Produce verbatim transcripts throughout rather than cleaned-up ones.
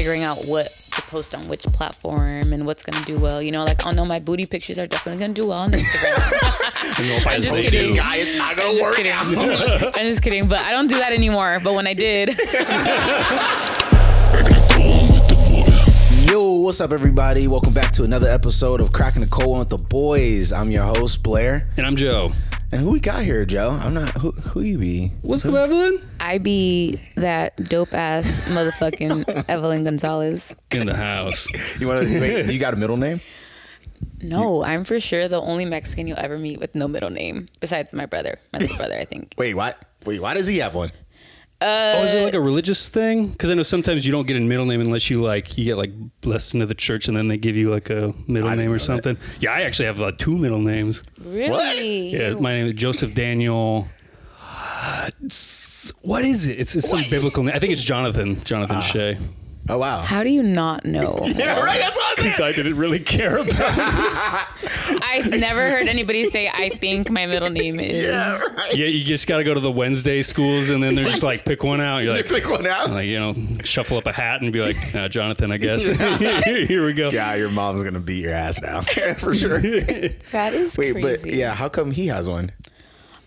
figuring out what to post on which platform and what's going to do well. You know, like, oh no, my booty pictures are definitely going to do well on Instagram. You know, if I'm, I'm just kidding. Guy, it's not going to work kidding. out. I'm just kidding, but I don't do that anymore. But when I did. Yo, what's up, everybody? Welcome back to another episode of Cracking the Cold One with the Boys. I'm your host, Blair. And I'm Joe. And who we got here, Joe? I'm not, who, who you be? What's up, Evelyn? I be that dope-ass motherfucking Evelyn Gonzalez. In the house. You want to, wait, you got a middle name? No, I'm for sure the only Mexican you'll ever meet with no middle name, besides my brother, my little brother, I think. Wait, what? Wait, why does he have one? Uh, oh, is it like a religious thing? Because I know sometimes you don't get a middle name unless you like you get like blessed into the church, and then they give you like a middle I name or something. That. Yeah, I actually have uh, two middle names. Really? What? Yeah, my name is Joseph Daniel. It's, what is it? It's, it's some biblical name. I think it's Jonathan. Jonathan uh, Shea. Oh wow! How do you not know? Yeah, right. That's what I was saying. I didn't really care about. I've never heard anybody say, "I think my middle name is." Yeah, right. Yeah, you just got to go to the Wednesday schools, and then they're just like, pick one out. You're like, pick one out. Like, you know, shuffle up a hat and be like, uh, Jonathan, I guess. Here we go. Yeah, your mom's gonna beat your ass now for sure. That is wait, crazy. But yeah, how come he has one?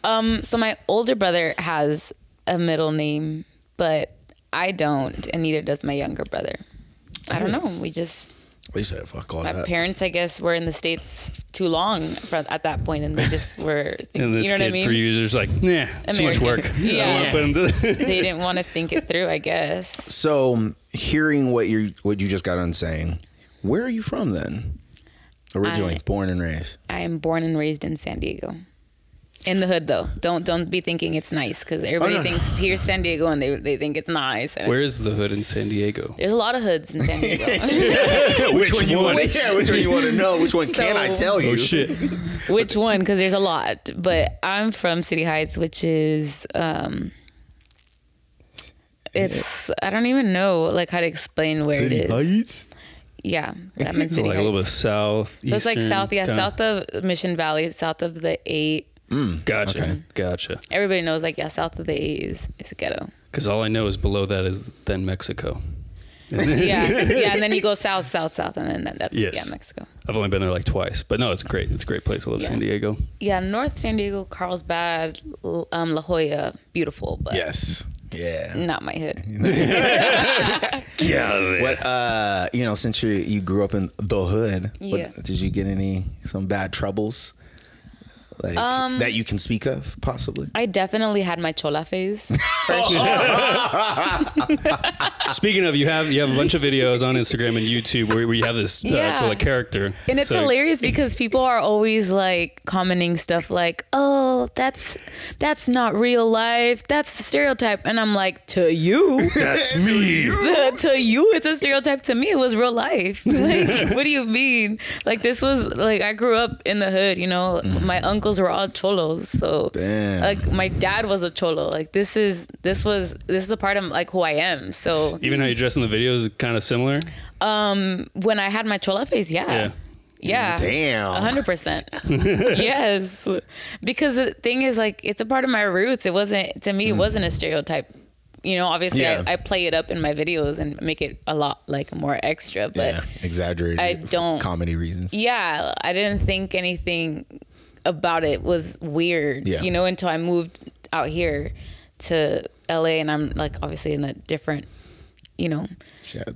Um, so my older brother has a middle name, but. I don't, and neither does my younger brother. I don't know. We just... We said fuck all my that. My parents, I guess, were in the States too long for, at that point, and they just were... Thinking, and this you know kid, what I mean? For users, like, nah, American. Too much work. Yeah. They didn't want to think it through, I guess. So, hearing what you what you just got on saying, where are you from then? Originally, I, born and raised. I am born and raised in San Diego. In the hood, though. Don't don't be thinking it's nice, because everybody oh, no. thinks here's San Diego, and they they think it's nice. Where is the hood in San Diego? There's a lot of hoods in San Diego. which, which one you want? Which, yeah, which one you want to know? Which one so, can I tell you? Oh shit! Which one? Because there's a lot. But I'm from City Heights, which is um, it's I don't even know like how to explain where City it is. Heights? Yeah, I'm in City so like Heights. Like a little bit south. So it's like south, yeah, kind south of Mission Valley, south of the eight. Mm, gotcha, okay. gotcha. Everybody knows, like, yeah, south of the eight is, is a ghetto. Because all I know is below that is then Mexico. yeah, yeah, and then you go south, south, south, and then that's, yes. yeah, Mexico. I've only been there, like, twice. But, no, it's great. It's a great place. I love yeah. San Diego. Yeah, North San Diego, Carlsbad, um, La Jolla, beautiful, but... Yes. Yeah. Not my hood. yeah. What, uh, you know, since you you grew up in the hood, yeah. what, did you get any, some bad troubles? Like, um, that you can speak of, possibly? I definitely had my chola phase. Speaking of, you have you have a bunch of videos on Instagram and YouTube where, where you have this uh, yeah. chola character. And it's so. hilarious because people are always like commenting stuff like, oh, that's that's not real life. That's a stereotype. And I'm like, to you? That's me. To you, it's a stereotype. To me, it was real life. Like, what do you mean? Like, this was, like, I grew up in the hood, you know, mm. my uncle were all cholos, so Damn. like my dad was a cholo. Like this is this was this is a part of like who I am. So even how you dress in the video is kind of similar. Um, when I had my chola phase, yeah, yeah, yeah. Damn, a hundred percent, yes. Because the thing is, like, it's a part of my roots. It wasn't to me. It wasn't a stereotype. You know, obviously, yeah. I, I play it up in my videos and make it a lot like more extra, but yeah. exaggerated. I don't for comedy reasons. Yeah, I didn't think anything about it was weird, yeah. you know, until I moved out here to L A, and I'm like obviously in a different, you know,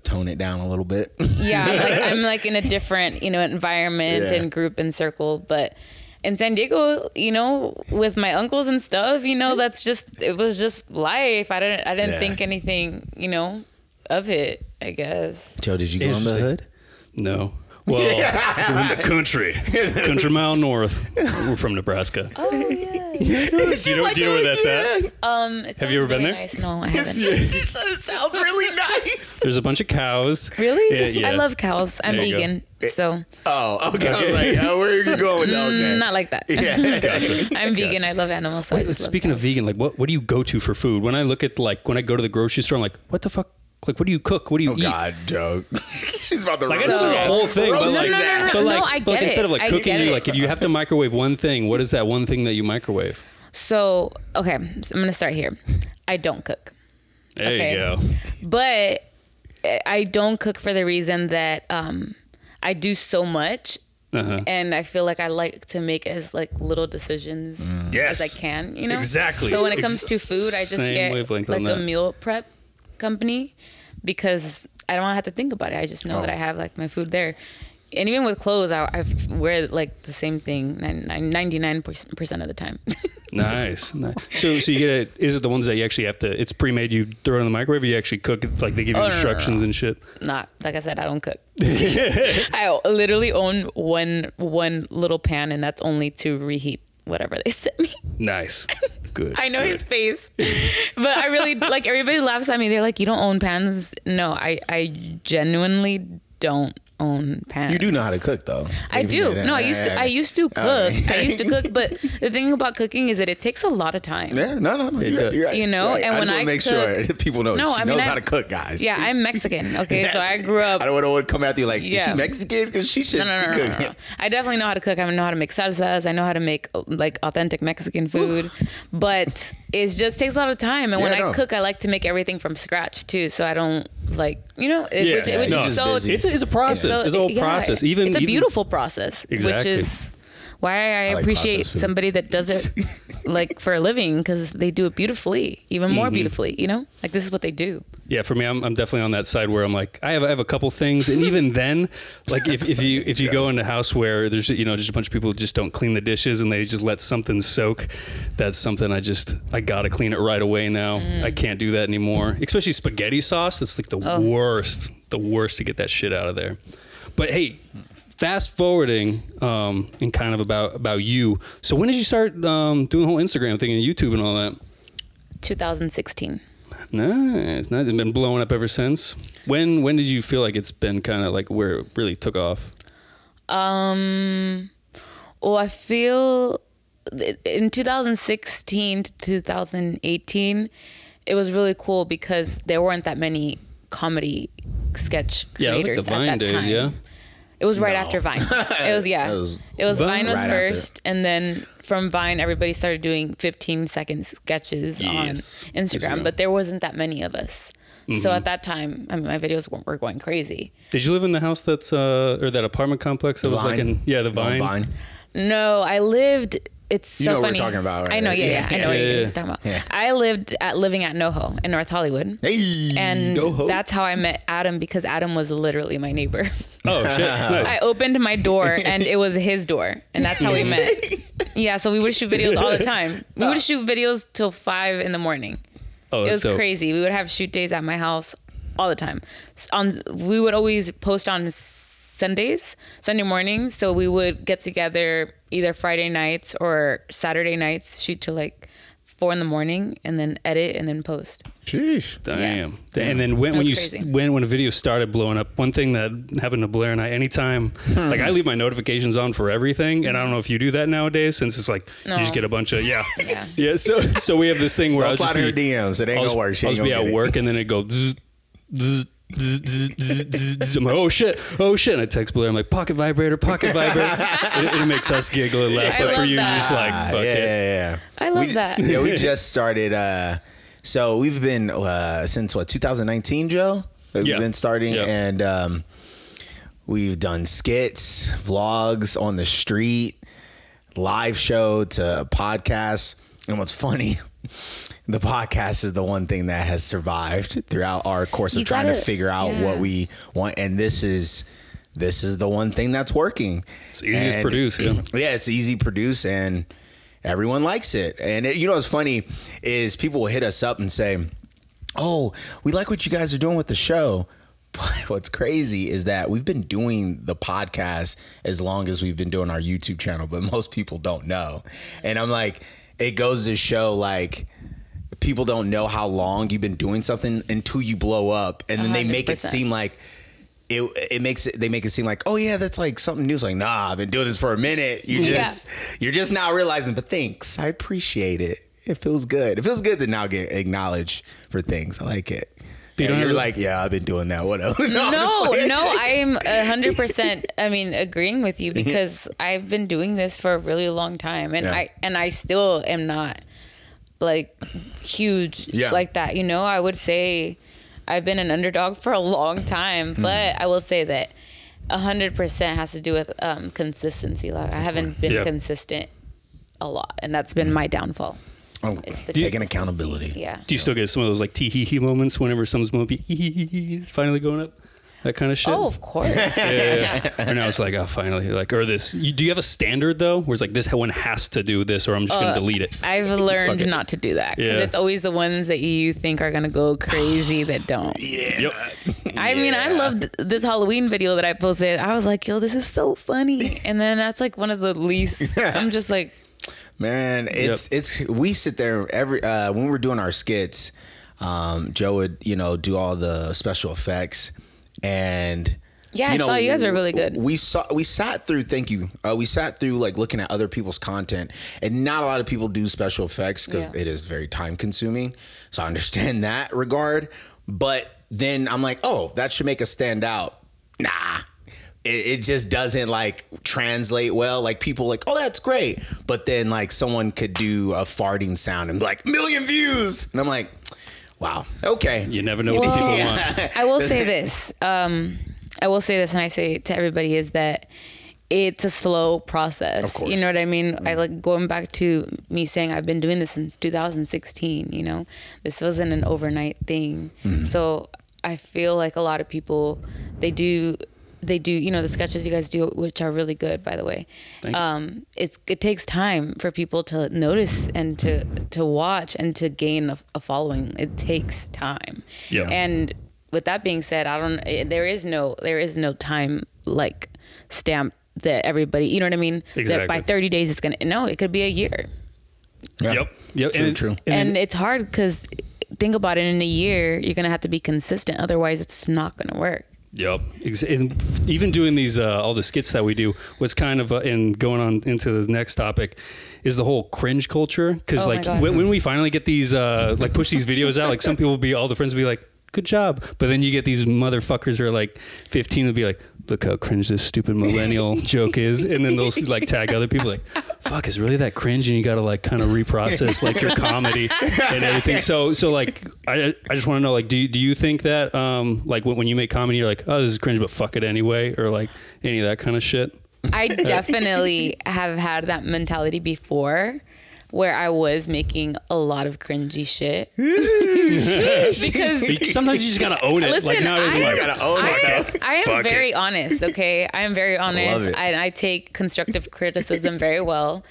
tone it down a little bit. Yeah, like, I'm like in a different, you know, environment yeah. and group and circle, but in San Diego, you know, with my uncles and stuff, you know, that's just it was just life. I didn't I didn't yeah. think anything, you know, of it. I guess. Joe, did you go on the hood? No. Well, we're in the country, country mile north. We're from Nebraska. Oh yeah, you don't deal where that's at. Um, have you ever been there? Nice. No, I haven't. It sounds really nice. There's a bunch of cows. Really? Yeah, yeah. I love cows. I'm vegan, go. so. Oh, okay. I was like, oh, where are you going with that? Okay. Not like that. Yeah, gotcha. I'm vegan. Gotcha. I love animals. So Wait, I speaking love of vegan, like, what what do you go to for food? When I look at like when I go to the grocery store, I'm like, what the fuck? Like, what do you cook? What do you oh, eat? Oh, God, Joe. She's about to like, I know there's a whole thing. But like, no, no, no, no, but like, no, I get like, it. Instead of, like, I cooking, you like, if you have to microwave one thing, what is that one thing that you microwave? So, okay, so I'm going to start here. I don't cook. There okay? you go. But I don't cook for the reason that um, I do so much. Uh-huh. And I feel like I like to make as like little decisions mm. yes. as I can, you know? Exactly. So when it comes to food, I just Same get like a that. meal prep company because I don't have to think about it. I just know oh. that I have like my food there. And even with clothes, I, I wear like the same thing ninety-nine percent of the time. Nice, nice. So, so you get it. Is it the ones that you actually have to? It's pre-made. You throw it in the microwave. Or you actually cook it. Like they give you oh, instructions no, no, no. and shit. Not like I said, I don't cook. I literally own one one little pan, and that's only to reheat whatever they sent me. Nice. Good. I know good. his face, but I really like. Everybody laughs at me. They're like, "You don't own pans." No, I I genuinely don't. own pans. You do know how to cook though. I do. No, I used to I used to cook. I used to cook, but the thing about cooking is that it takes a lot of time. Yeah, no, no, no. You're right, you're right. You know, right. and I when I make cook, sure people know no, she I knows mean, how I, to cook, guys. Yeah, I'm Mexican. Okay, so I grew up. I don't want to come after you like, yeah. is she Mexican? Because she should no, no, no, cook. No, no, no. I definitely know how to cook. I know how to make salsas. I know how to make like authentic Mexican food, but it just takes a lot of time. And yeah, when no. I cook, I like to make everything from scratch too. So I don't like you know, it, yeah, which, yeah, which no, is so it's a, it's a process. So, it's a whole yeah, process. Even, it's a beautiful even, process, exactly. which is why I, I like appreciate somebody that does it like for a living because they do it beautifully, even more mm-hmm. beautifully. You know, like this is what they do. Yeah, for me, I'm, I'm definitely on that side where I'm like, I have I have a couple things, and even then, like if, if you if you yeah. go in a house where there's you know just a bunch of people who just don't clean the dishes and they just let something soak, that's something I just I gotta clean it right away now. Mm. I can't do that anymore, especially spaghetti sauce. It's like the oh. worst. The worst to get that shit out of there. But hey, fast forwarding um, and kind of about, about you. So when did you start um, doing the whole Instagram thing and YouTube and all that? two thousand sixteen. Nice, nice. It's been blowing up ever since. When when did you feel like it's been kind of like where it really took off? Um, well, I feel in two thousand sixteen to two thousand eighteen, it was really cool because there weren't that many comedy sketch creators yeah, like at that days, time. Yeah. It was right no. after Vine. It was yeah. was it was Vine, Vine was right first, after. And then from Vine, everybody started doing fifteen second sketches yes. on Instagram. But there wasn't that many of us. Mm-hmm. So at that time, I mean, my videos were going crazy. Did you live in the house that's uh, or that apartment complex that Vine. was like in yeah the Vine? Vine. No, I lived. It's you so know funny. What we're talking about, right? I know, yeah, yeah, yeah. I know yeah, what you're yeah. talking about. Yeah. I lived at living at NoHo in North Hollywood. Hey, and NoHo. That's how I met Adam because Adam was literally my neighbor. Oh shit! Nice. I opened my door and it was his door, and that's how we met. Yeah, so we would shoot videos all the time. We would shoot videos till five in the morning. Oh, it was so crazy. We would have shoot days at my house all the time. On we would always post on Sundays, Sunday mornings. So we would get together either Friday nights or Saturday nights, shoot till like four in the morning and then edit and then post. Sheesh. Damn. Yeah. Damn. And then when, when you crazy. when when a video started blowing up, one thing that happened to Blair and I, anytime, hmm. like I leave my notifications on for everything. And I don't know if you do that nowadays since it's like, no. you just get a bunch of, yeah. yeah. yeah. So so we have this thing where don't I'll slide just be, her D Ms. It ain't I'll, no worries. I'll just be at work it. and then it goes zzz, zzz. I'm like, oh shit, oh shit. And I text Blair, I'm like, pocket vibrator, pocket vibrator. it, it makes us giggle and laugh. But for you, that. you're just like, fuck yeah, it. Yeah, yeah. I love we, that. Yeah, we just started. Uh, so we've been uh, since what, two thousand nineteen, Joe? We've yeah. been starting yeah. and um, we've done skits, vlogs on the street, live show to podcasts. And what's funny, the podcast is the one thing that has survived throughout our course of you trying gotta, to figure out yeah. what we want. And this is this is the one thing that's working. It's easy and, to produce. Yeah. yeah, it's easy to produce and everyone likes it. And it, you know what's funny is people will hit us up and say, oh, we like what you guys are doing with the show. But what's crazy is that we've been doing the podcast as long as we've been doing our YouTube channel, but most people don't know. And I'm like, it goes to show like people don't know how long you've been doing something until you blow up, and then one hundred percent. They make it seem like it. It makes it. They make it seem like, oh yeah, that's like something new. It's like, nah, I've been doing this for a minute. You just, yeah. you're just now realizing. But thanks, I appreciate it. It feels good. It feels good to now get acknowledged for things. I like it. But and you're like, yeah, I've been doing that. What else? No, no, no I'm one hundred percent, I mean, agreeing with you because I've been doing this for a really long time. And yeah. I and I still am not like huge yeah. like that. You know, I would say I've been an underdog for a long time, but mm. I will say that one hundred percent has to do with um, consistency. Like I haven't been yep. consistent a lot, and that's been my downfall. Oh, taking accountability. Yeah. Do you still get some of those like tee hee hee moments whenever someone's movie is finally going up? That kind of shit. Oh, of course. yeah, yeah, yeah. Or now it's like, oh, finally, like, or this. You, do you have a standard though, where it's like this one has to do this, or I'm just uh, gonna delete it? I've learned it. not to do that because yeah. it's always the ones that you think are gonna go crazy that don't. Yeah. Yep. I yeah. mean, I loved this Halloween video that I posted. I was like, yo, this is so funny, and then that's like one of the least. I'm just like, man, it's yep. it's we sit there every uh, when we're doing our skits. Um, Joe would, you know, do all the special effects. And yeah, you know, I saw you guys are really good. We saw we sat through. Thank you. Uh, we sat through like looking at other people's content, and not a lot of people do special effects because yeah. it is very time consuming. So I understand that regard. But then I'm like, oh, that should make us stand out. Nah, it, it just doesn't like translate well. Like people like, oh, that's great. But then like someone could do a farting sound and be like million views, and I'm like. Wow. Okay. You never know well, what people want. I will say this. Um, I will say this, and I say to everybody is that it's a slow process. Of course. You know what I mean? Mm-hmm. I like going back to me saying I've been doing this since two thousand sixteen. You know, this wasn't an overnight thing. Mm-hmm. So I feel like a lot of people they do they do you know the sketches you guys do, which are really good, by the way. Thank um, it's it takes time for people to notice and to. to watch and to gain a, a following. It takes time. Yeah. And with that being said, I don't, it, there is no, there is no time like stamp that everybody, you know what I mean? Exactly. That by thirty days it's going to, no, it could be a year. Yeah. Yep. Yep. True, and, true. And, and it's hard because think about it, in a year, you're going to have to be consistent. Otherwise it's not going to work. Yep. And even doing these, uh, all the skits that we do, what's kind of, uh, and going on into the next topic is the whole cringe culture. Cause oh like when, when we finally get these, uh, like push these videos out, like some people will be, all the friends will be like, good job. But then you get these motherfuckers who are like fifteen will be like, look how cringe this stupid millennial joke is. And then they'll like tag other people like, fuck, is really that cringe? And you got to like kind of reprocess like your comedy and everything. So, so like, I I just want to know, like, do, do you think that, um, like when, when you make comedy, you're like, oh, this is cringe, but fuck it anyway. Or like any of that kind of shit. I definitely have had that mentality before, where I was making a lot of cringy shit. Because sometimes you just gotta own it. Listen, like nowadays, I, you gotta own I, it. I, I am Fuck very it. honest, okay? I am very honest. I, I take constructive criticism very well.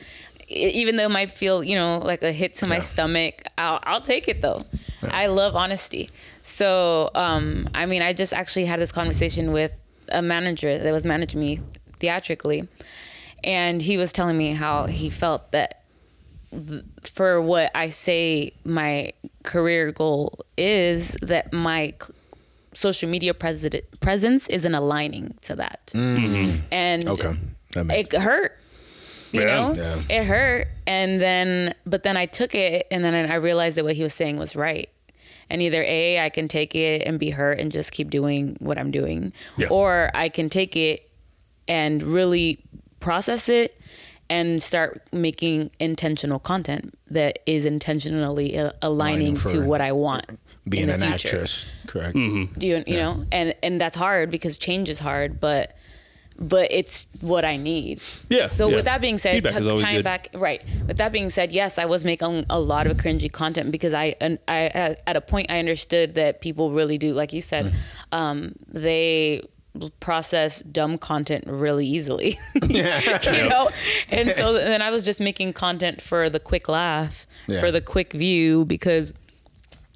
Even though it might feel, you know, like a hit to my yeah. stomach, I'll, I'll take it though. Yeah. I love honesty. So, um, I mean, I just actually had this conversation with a manager that was managing me theatrically. And he was telling me how he felt that for what I say my career goal is, that my social media president presence isn't aligning to that. Mm-hmm. And okay. that it hurt, you yeah. know, yeah. it hurt. And then, but then I took it and then I realized that what he was saying was right. And either A, I can take it and be hurt and just keep doing what I'm doing, yeah. or I can take it and really process it and start making intentional content that is intentionally uh, aligning to what I want. Being an actress, correct? Mm-hmm. Do you, you yeah. know, and and that's hard because change is hard, but but it's what I need. Yeah. So yeah. with that being said, t- tying back, right. With that being said, yes, I was making a lot of cringy content because I and I at a point I understood that people really do, like you said, mm-hmm. um, they. process dumb content really easily. yeah. You know? And so then I was just making content for the quick laugh, yeah. for the quick view, because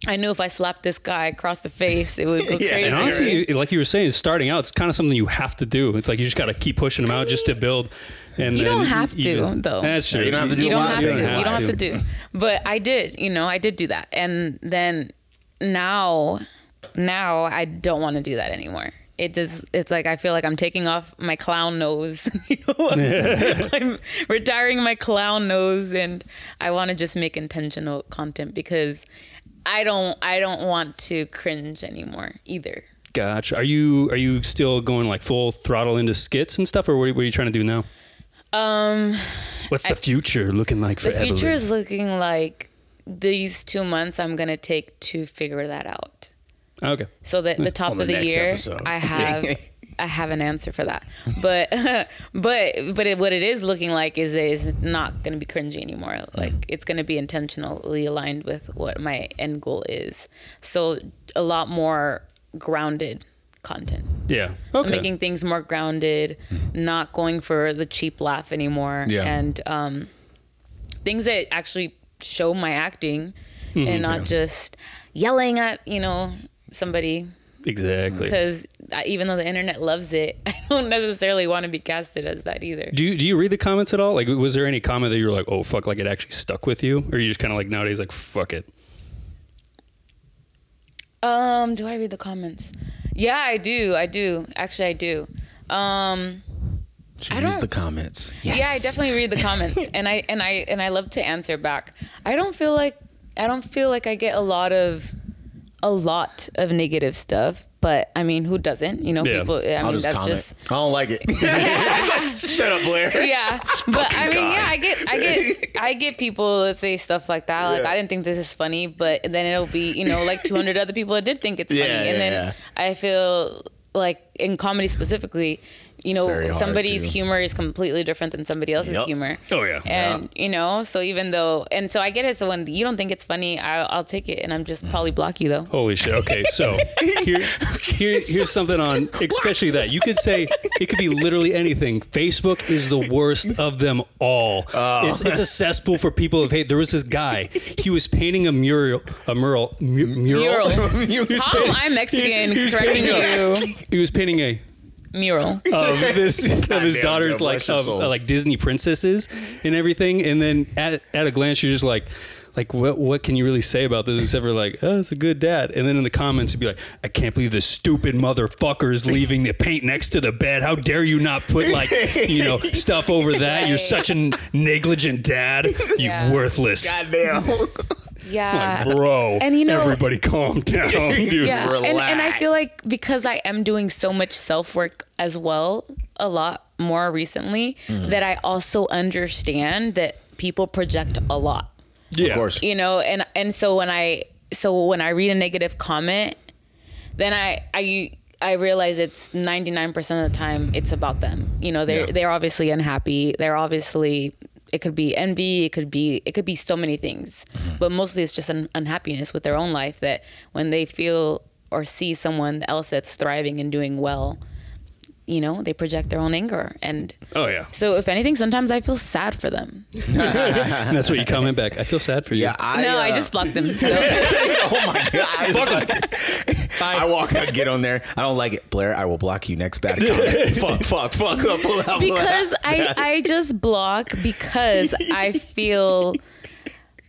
I knew if I slapped this guy across the face, it would go yeah. crazy. And honestly, like you were saying, starting out, it's kind of something you have to do. It's like you just got to keep pushing them out just to build. And you then don't have you, to, you, though. That's true. You don't have to do you a lot. Have you, don't have you don't have to do. But I did, you know, I did do that. And then now, now I don't want to do that anymore. It does. It's like I feel like I'm taking off my clown nose. You know, I'm, I'm retiring my clown nose, and I want to just make intentional content because I don't. I don't want to cringe anymore either. Gotcha. Are you Are you still going like full throttle into skits and stuff, or what are, what are you trying to do now? Um, what's the I, future looking like for Evelyn? The future Evelyn? is looking like these two months I'm gonna take to figure that out. Okay. So the, the top On of the, the year, episode. I have I have an answer for that. But but but it, what it is looking like is is not going to be cringy anymore. Like it's going to be intentionally aligned with what my end goal is. So a lot more grounded content. Yeah. Okay. I'm making things more grounded, not going for the cheap laugh anymore, yeah. and um, things that actually show my acting, mm-hmm. and not yeah. just yelling at, you know, somebody. Exactly. Because even though the internet loves it, I don't necessarily want to be casted as that either. Do you, do you read the comments at all? Like, was there any comment that you were like, oh, fuck, like it actually stuck with you? Or are you just kind of like nowadays, like, fuck it? Um, do I read the comments? Yeah, I do. I do. Actually, I do. Um, she reads the comments. Yes. Yeah, I definitely read the comments. and I and I and I love to answer back. I don't feel like I don't feel like I get a lot of a lot of negative stuff. But I mean, who doesn't? You know, yeah. people. I mean, I'll just that's comment. Just. I don't like it. Like, shut up, Blair. Yeah, but I mean, God. yeah, I get, I get, I get people that say stuff like that. Like, yeah. I didn't think this is funny, but then it'll be, you know, like two hundred other people that did think it's yeah, funny, and yeah, then yeah. I feel like in comedy specifically, you know, somebody's too. humor is completely different than somebody else's yep. humor. Oh yeah, and yeah. you know, so even though, and so I get it. So when you don't think it's funny, I'll, I'll take it, and I'm just probably block you though. Holy shit! Okay, so here, here here's something on, especially that you could say it could be literally anything. Facebook is the worst of them all. Oh. It's it's a cesspool for people of hate. There was this guy. He was painting a mural, a mural, mu- mural. mural. Painting, I'm Mexican. He, he correcting you. He was painting a. mural of this God of his damn, daughter's like of, uh, like Disney princesses and everything, and then at at a glance you're just like like what what can you really say about this except for like, oh, it's a good dad, and then in the comments you'd be like, I can't believe this stupid motherfucker is leaving the paint next to the bed, how dare you not put like, you know, stuff over that, you're such a negligent dad, you yeah. worthless goddamn. Yeah, like, bro. And you know, everybody, calm down, dude. Yeah. Relax. And, and I feel like because I am doing so much self work as well, a lot more recently, mm. that I also understand that people project a lot. Yeah, of course. You know, and and so when I so when I read a negative comment, then I I. I realize it's ninety-nine percent of the time it's about them. You know, they're, yeah. they're obviously unhappy. They're obviously, it could be envy. It could be, it could be so many things, mm-hmm. but mostly it's just an unhappiness with their own life that when they feel or see someone else that's thriving and doing well, you know, they project their own anger. And oh yeah. so if anything, sometimes I feel sad for them. And that's what you comment back. I feel sad for you. Yeah, I, no, uh, I just blocked them. So. Oh my God. Block them. Bye. I walk out, get on there. I don't like it, Blair. I will block you next bad comment. Fuck, fuck, fuck. Pull out, because pull out. I, I just block because I feel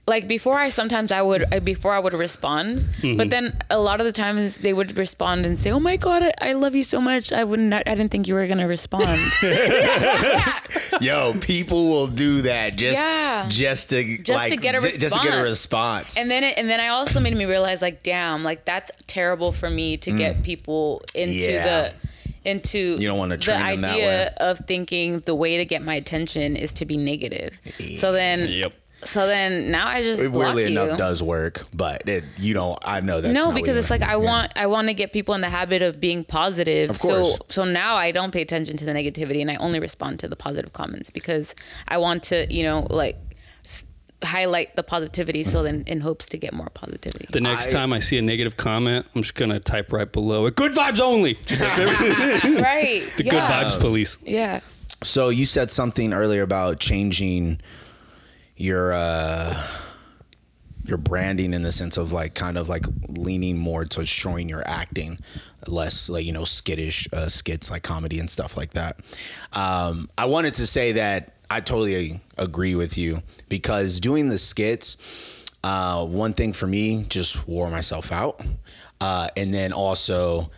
like before I sometimes I would I, before I would respond, mm-hmm. but then a lot of the times they would respond and say, "Oh my God, I, I love you so much. I wouldn't. I didn't think you were gonna respond." Yo, people will do that just yeah. just to just like, to get a j- just to get a response. And then it, and then I also made me realize like, damn, like that's terrible for me to mm. get people into yeah. the into you don't want to the train idea of thinking the way to get my attention is to be negative. Yeah. So then. Yep. So then now I just it block weirdly you. Enough does work, but it, you know, I know that's no, not because even, it's like I yeah. want I want to get people in the habit of being positive. Of course. So so now I don't pay attention to the negativity and I only respond to the positive comments because I want to, you know, like highlight the positivity. So then in hopes to get more positivity. The next I, time I see a negative comment, I'm just going to type right below it. Good vibes only. Right. The yeah. good vibes police. Yeah. So you said something earlier about changing your uh your branding in the sense of like kind of like leaning more to showing your acting, less like, you know, skittish uh, skits like comedy and stuff like that. um I wanted to say that I totally agree with you because doing the skits, uh one thing for me, just wore myself out, uh and then also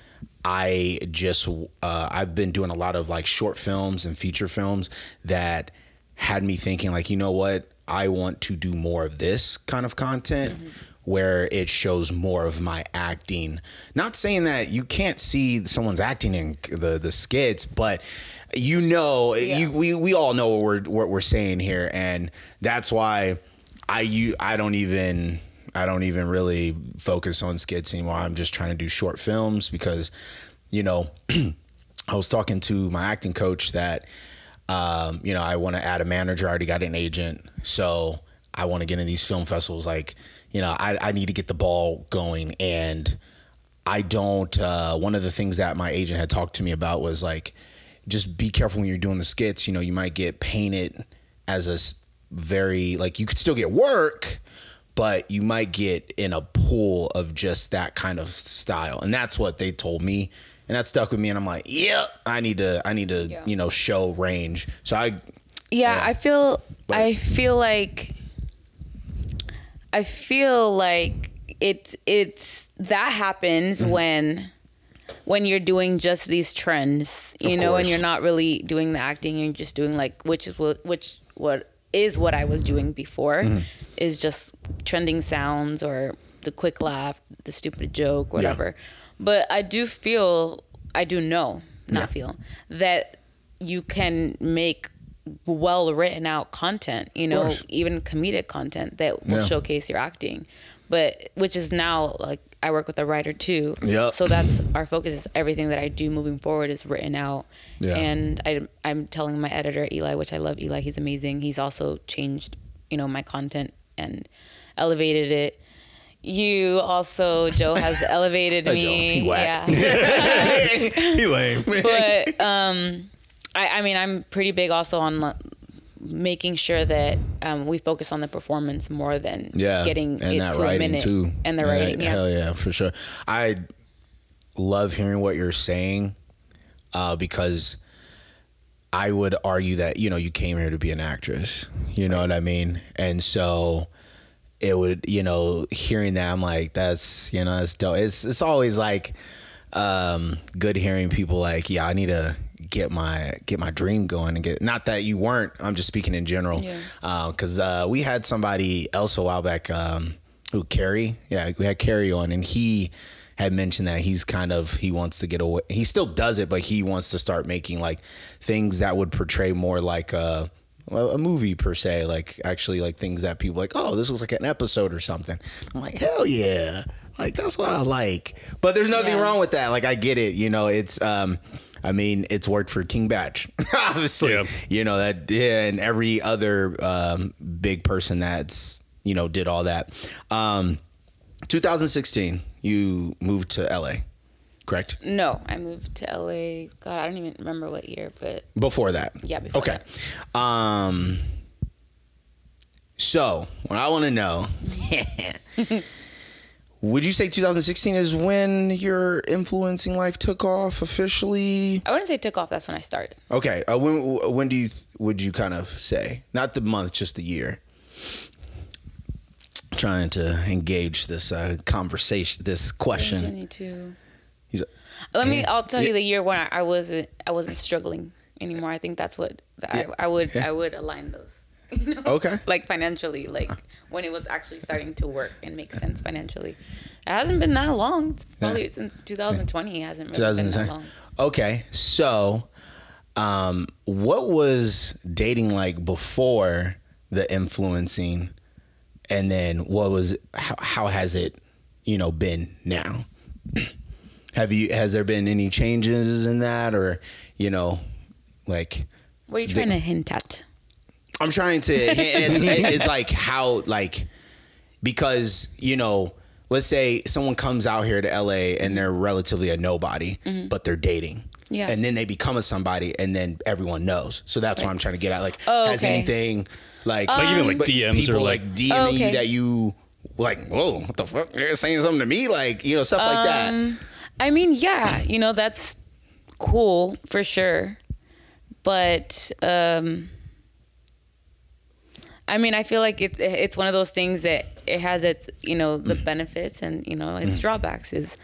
I just uh I've been doing a lot of like short films and feature films that had me thinking like, you know what, I want to do more of this kind of content, mm-hmm. where it shows more of my acting. Not saying that you can't see someone's acting in the, the skits, but you know, yeah. you, we, we all know what we're, what we're saying here. And that's why I, you, I don't even, I don't even really focus on skits anymore. I'm just trying to do short films because, you know, I was talking to my acting coach that, um, you know, I want to add a manager. I already got an agent. So I want to get in these film festivals. Like, you know, I, I need to get the ball going. And I don't, uh, one of the things that my agent had talked to me about was like, just be careful when you're doing the skits. You know, you might get painted as a very, like, you could still get work, but you might get in a pool of just that kind of style. And that's what they told me. And that stuck with me. And I'm like, yeah, I need to, I need to, yeah. you know, show range. So I, yeah, yeah. I feel, but, I feel like, I feel like it's, it's, that happens mm-hmm. when, when you're doing just these trends, you of know, course. And you're not really doing the acting, you're just doing like, which is what, which, what, is what I was doing before mm-hmm. is just trending sounds or the quick laugh, the stupid joke, whatever. Yeah. But I do feel, I do know, not yeah. feel, that you can make well written out content, you know, even comedic content that will yeah. showcase your acting. But which is now like, I work with a writer too. Yep. So that's our focus, is everything that I do moving forward is written out. Yeah. And I, I'm telling my editor, Eli, which I love Eli, he's amazing. He's also changed, you know, my content and elevated it. You also, Joe has elevated me. Joe, he whack. Yeah. He lame. But um, I, I mean, I'm pretty big also on making sure that um, we focus on the performance more than yeah. getting and it that to writing a minute. Too. And the and writing, that, yeah. Hell yeah, for sure. I love hearing what you're saying uh, because I would argue that, you know, you came here to be an actress. You know right. what I mean? And so it would, you know, hearing that, I'm like, that's, you know, that's dope. It's, it's always like um, good hearing people like, yeah, I need to get my get my dream going and get, not that you weren't, I'm just speaking in general because yeah. uh, uh, we had somebody else a while back um, who Carrie yeah we had Carrie on, and he had mentioned that he's kind of, he wants to get away, he still does it, but he wants to start making like things that would portray more like a, a movie per se, like actually like things that people like, oh, this looks like an episode or something. I'm like, hell yeah, like that's what I like. But there's nothing yeah. wrong with that, like I get it, you know. It's um I mean, it's worked for King Batch, obviously, yeah. you know, that, yeah, and every other um, big person that's, you know, did all that. Um, two thousand sixteen, you moved to L A, correct? No, I moved to L A. God, I don't even remember what year, but. Before that. Yeah, before okay. that. Um, so, what I want to know, would you say two thousand sixteen is when your influencing life took off officially? I wouldn't say took off. That's when I started. Okay. Uh, when when do you would you kind of say? Not the month, just the year. I'm trying to engage this uh, conversation, this question. twenty twenty-two. He's like, Let me. I'll tell yeah. you the year when I, I wasn't. I wasn't struggling anymore. I think that's what that yeah. I, I would. Yeah. I would align those. You know? Okay. Like financially, like when it was actually starting to work and make sense financially. It hasn't been that long. It's probably yeah. since twenty twenty. It hasn't really been that long. Okay. So um, what was dating like before the influencing, and then what was, how, how has it, you know, been now? Have you, has there been any changes in that, or, you know, like. What are you trying the, to hint at? I'm trying to, it's, it's like how, like, because, you know, let's say someone comes out here to L A and they're relatively a nobody, mm-hmm. but they're dating. Yeah. And then they become a somebody, and then everyone knows. So that's right. what I'm trying to get at. Like, oh, okay. has anything, like, um, like, even like D Ms people or like, like DMing oh, okay. you that you, like, whoa, what the fuck? They're saying something to me? Like, you know, stuff um, like that. I mean, yeah, you know, that's cool for sure. But, um... I mean, I feel like it, it's one of those things that it has its, you know, the mm. benefits and, you know, its mm. drawbacks is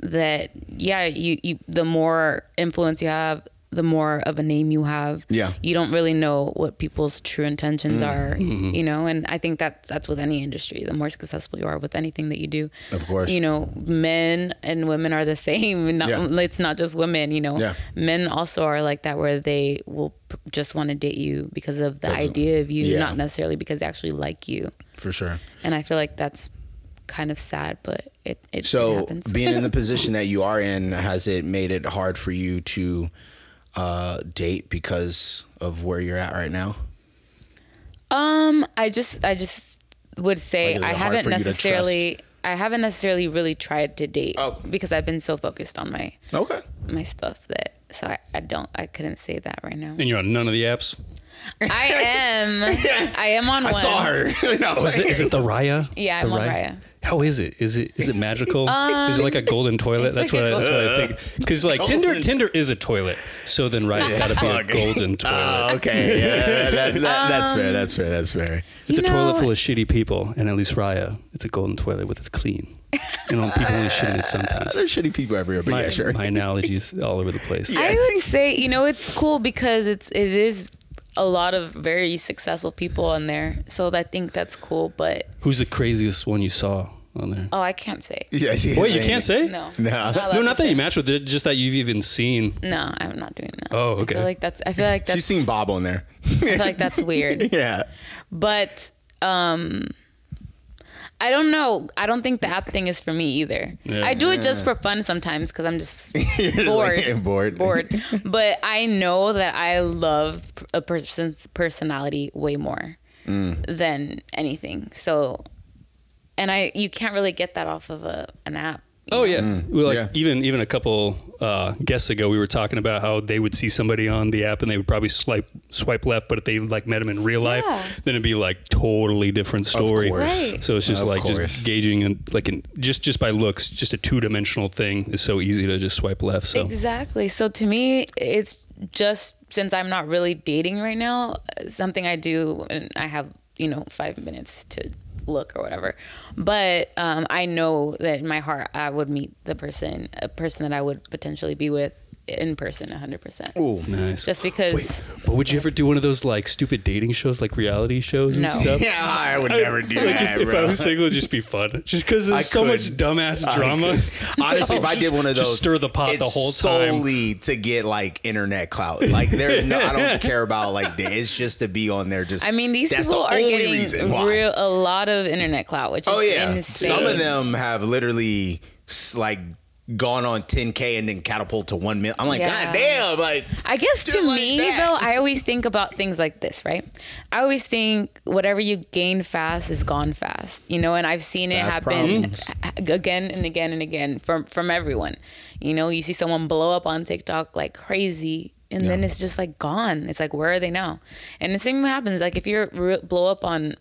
that, yeah, you, you the more influence you have, the more of a name you have. Yeah. You don't really know what people's true intentions mm. are, mm-hmm. you know, and I think that that's with any industry. The more successful you are with anything that you do. Of course. You know, men and women are the same. Not, yeah. It's not just women, you know. Yeah. Men also are like that, where they will just want to date you because of the idea of you, yeah. not necessarily because they actually like you. For sure. And I feel like that's kind of sad, but it, it, so it happens. So being in the position that you are in, has it made it hard for you to uh, date because of where you're at right now? Um, I just, I just would say I haven't necessarily, I haven't necessarily really tried to date oh. because I've been so focused on my, okay. my stuff that, so I, I don't, I couldn't say that right now. And you're on none of the apps? I am. I am on I one. I saw her. No. Is it, is it the Raya? Yeah, I'm the on Raya. Raya. How is it? Is it is it magical? Um, is it like a golden toilet? That's what, I, that's what I think. Because like golden. Tinder Tinder is a toilet. So then Raya's got to be a golden toilet. Oh, okay. Yeah, that, that, um, that's fair. That's fair. That's fair. It's a know, toilet full of shitty people. And at least Raya, it's a golden toilet with its clean. And only people only shitting it sometimes. There's shitty people everywhere, but my, yeah, sure. My analogy is all over the place. Yeah. I would say, you know, it's cool because it's, it is... a lot of very successful people on there, so I think that's cool. But who's the craziest one you saw on there? Oh, I can't say. Yeah, yeah. Wait, you can't say? No, no, not no. Not that say. You match with it, just that you've even seen. No, I'm not doing that. Oh, okay. I feel like that's. I feel like that's. She's seen Bob on there. I feel like that's weird. Yeah, but um, I don't know. I don't think the app thing is for me either. Yeah. I do it just for fun sometimes because I'm just bored, like, bored, bored. But I know that I love a person's personality way more mm. than anything. So, and I, you can't really get that off of a, an app. Oh know? Yeah. Mm. Well, like yeah. even, even a couple uh, guests ago, we were talking about how they would see somebody on the app and they would probably swipe, swipe left. But if they like met them in real life, yeah. then it'd be like totally different story. Of course. Right. So it's just of like course. Just gauging and like an, just, just by looks, just a two dimensional thing is so easy to just swipe left. So exactly. So to me, it's just since I'm not really dating right now, something I do and I have, you know, five minutes to look or whatever, but um I know that in my heart I would meet the person a person that I would potentially be with in person one hundred percent. Oh, nice. Just because. Wait, but would you ever do one of those like stupid dating shows, like reality shows and no. stuff? Yeah, I would I, never do like that. If, if I was single, it'd just be fun. Just because there's I so could. much dumbass I drama. Could. Honestly, if I did one of those, just stir the pot it's the whole time. Solely to get like internet clout. Like there's no, I don't care about like the, it's just to be on there. Just I mean, these people the are getting real, a lot of internet clout, which oh, is yeah. insane. Some of them have literally like. Gone on ten K and then catapult to one mil. I'm like, yeah. God damn. Like, I guess to like me that. though, I always think about things like this, right? I always think whatever you gain fast is gone fast, you know? And I've seen fast it happen problems. again and again and again from, from everyone. You know, you see someone blow up on TikTok like crazy and yeah. then it's just like gone. It's like, where are they now? And the same happens. Like if you're re- blow up on,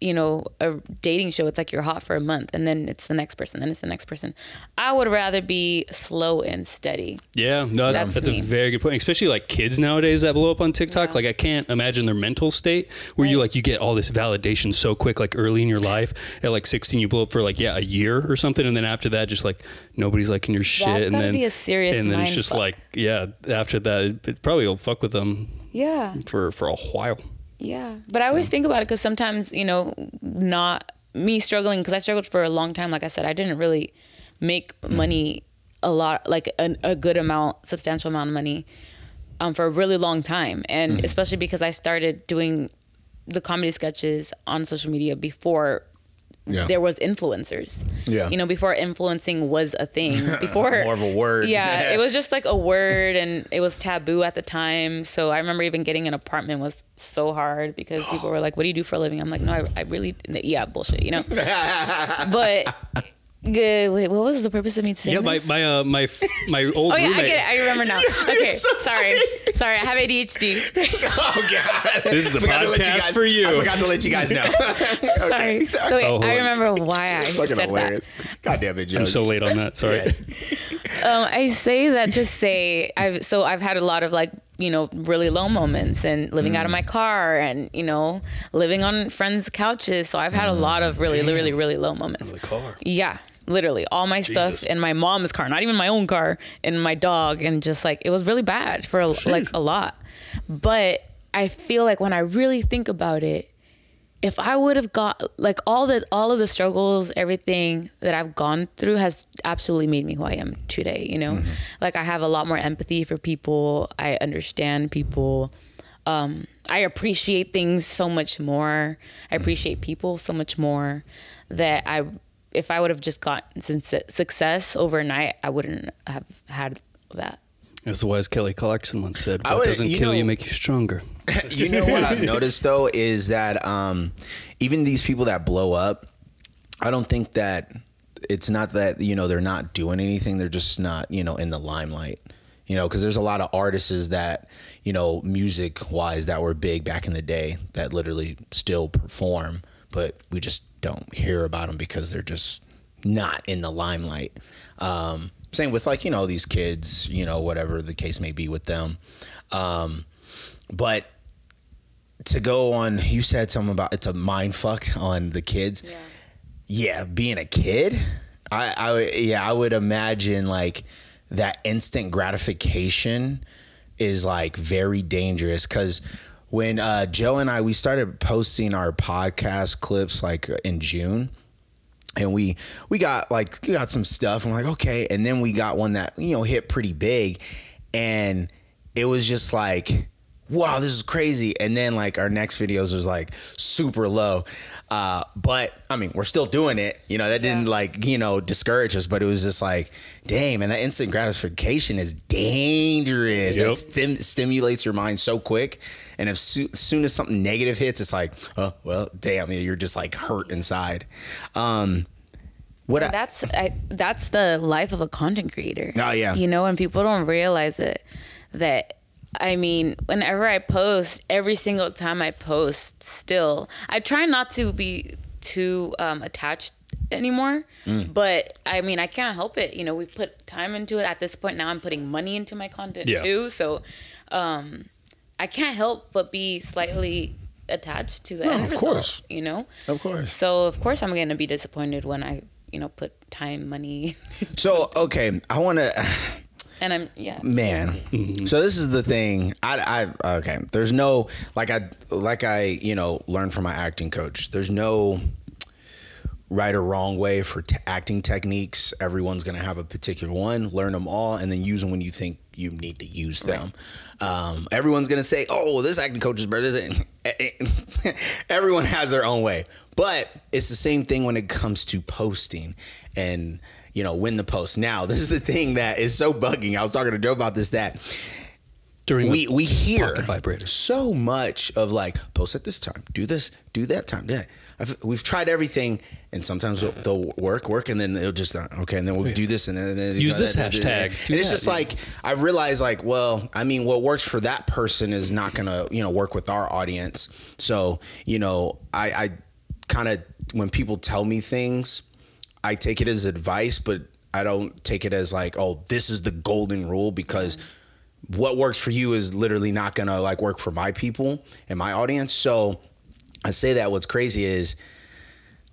you know, a dating show, it's like you're hot for a month and then it's the next person, then it's the next person. I would rather be slow and steady. Yeah, no, that's, that's, that's a very good point. Especially like kids nowadays that blow up on TikTok. Yeah. Like I can't imagine their mental state where right. you like, you get all this validation so quick, like early in your life at like sixteen, you blow up for like, yeah, a year or something. And then after that, just like nobody's liking your shit. That's and gotta then be a serious and then it's just fuck. like, yeah, after that, it, it probably will fuck with them. Yeah. For, for a while. Yeah. But I always think about it because sometimes, you know, not me struggling because I struggled for a long time. Like I said, I didn't really make money a lot, like an, a good amount, substantial amount of money um, for a really long time. And mm-hmm. especially because I started doing the comedy sketches on social media before yeah. there was influencers, yeah. you know, before influencing was a thing before more of a word. Yeah, yeah. It was just like a word and it was taboo at the time. So I remember even getting an apartment was so hard because people were like, what do you do for a living? I'm like, no, I, I really, yeah, bullshit, you know, but good. Wait, what was the purpose of me saying yeah, this? Yeah, my my uh, my my old oh, yeah, roommate. I get it. I remember now. Okay, so sorry, sorry. I have A D H D. Oh God, this is the podcast guys, for you. I forgot to let you guys know. Sorry. Okay, sorry. So wait, oh, I remember why I said hilarious. that. God damn it, Joe. I'm so late on that. Sorry. Yes. um, I say that to say I've so I've had a lot of like. you know, really low moments and living mm. out of my car and, you know, living on friends' couches. So I've had mm. a lot of really, Damn. really, really low moments. In the car. Yeah, literally all my Jesus. stuff in my mom's car, not even my own car, and my dog. And just like, it was really bad for a, like a lot. But I feel like when I really think about it, if I would have got like all the, all of the struggles, everything that I've gone through has absolutely made me who I am today. You know, mm-hmm. like I have a lot more empathy for people. I understand people. Um, I appreciate things so much more. I appreciate people so much more that I, if I would have just gotten success overnight, I wouldn't have had that. As the wise Kelly Clarkson once said, what would, doesn't you kill know, you make you stronger. You know what I've noticed, though, is that um, even these people that blow up, I don't think that it's not that, you know, they're not doing anything. They're just not, you know, in the limelight, you know, because there's a lot of artists that, you know, music wise that were big back in the day that literally still perform, but we just don't hear about them because they're just not in the limelight. Um, same with like, you know, these kids, you know, whatever the case may be with them. Um, but to go on, you said something about it's a mind fuck on the kids. Yeah. Yeah, being a kid, I, I yeah, I would imagine like that instant gratification is like very dangerous. Because when uh, Joe and I we started posting our podcast clips like in June, and we we got like we got some stuff. I'm like, okay, and then we got one that you know hit pretty big, and it was just like, wow, this is crazy. And then like our next videos was like super low. Uh, but I mean, we're still doing it, you know, that yeah. didn't like, you know, discourage us, but it was just like, damn, and that instant gratification is dangerous. Yep. It stim- stimulates your mind so quick. And if so- soon as something negative hits, it's like, oh, well, damn, you're just like hurt inside. Um, what I- that's, I, that's the life of a content creator. Oh yeah. You know, and people don't realize it that, I mean, whenever I post, every single time I post, still, I try not to be too um, attached anymore. Mm. But I mean, I can't help it. You know, we put time into it. At this point now, I'm putting money into my content yeah. too. So um, I can't help but be slightly attached to the no, end of result, course. You know? Of course. So of course I'm going to be disappointed when I, you know, put time, money. So, okay, I want to... And I'm, yeah. Man. Mm-hmm. So this is the thing. I, I, okay. There's no, like I, like I, you know, learned from my acting coach. There's no right or wrong way for t- acting techniques. Everyone's going to have a particular one. Learn them all and then use them when you think you need to use them. Right. Um, everyone's going to say, oh, this acting coach is better than everyone has their own way. But it's the same thing when it comes to posting and, you know, win the post. Now, this is the thing that is so bugging. I was talking to Joe about this, that during we, we hear so much of like, post at this time, do this, do that time. Yeah. I've, we've tried everything, and sometimes they'll, they'll work, work, and then it'll just, okay, and then we'll yeah. do this, and then... And then use this that, hashtag. And, and it's just yeah. like, I realize like, well, I mean, what works for that person is not going to, you know, work with our audience. So, you know, I, I kind of, when people tell me things... I take it as advice, but I don't take it as like, oh, this is the golden rule, because mm-hmm. what works for you is literally not going to like work for my people and my audience. So I say that what's crazy is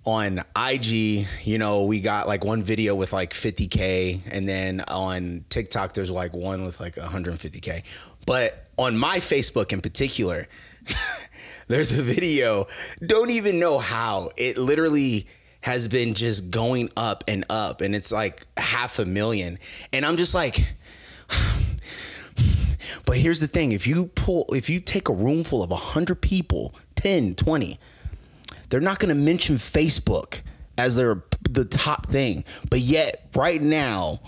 on I G, you know, we got like one video with like fifty K, and then on TikTok, there's like one with like one hundred fifty K. But on my Facebook in particular, there's a video, don't even know how, it literally has been just going up and up, and it's like half a million. And I'm just like, but here's the thing. If you pull, if you take a room full of a hundred people, ten, twenty, they're not going to mention Facebook as their, the top thing. But yet right now,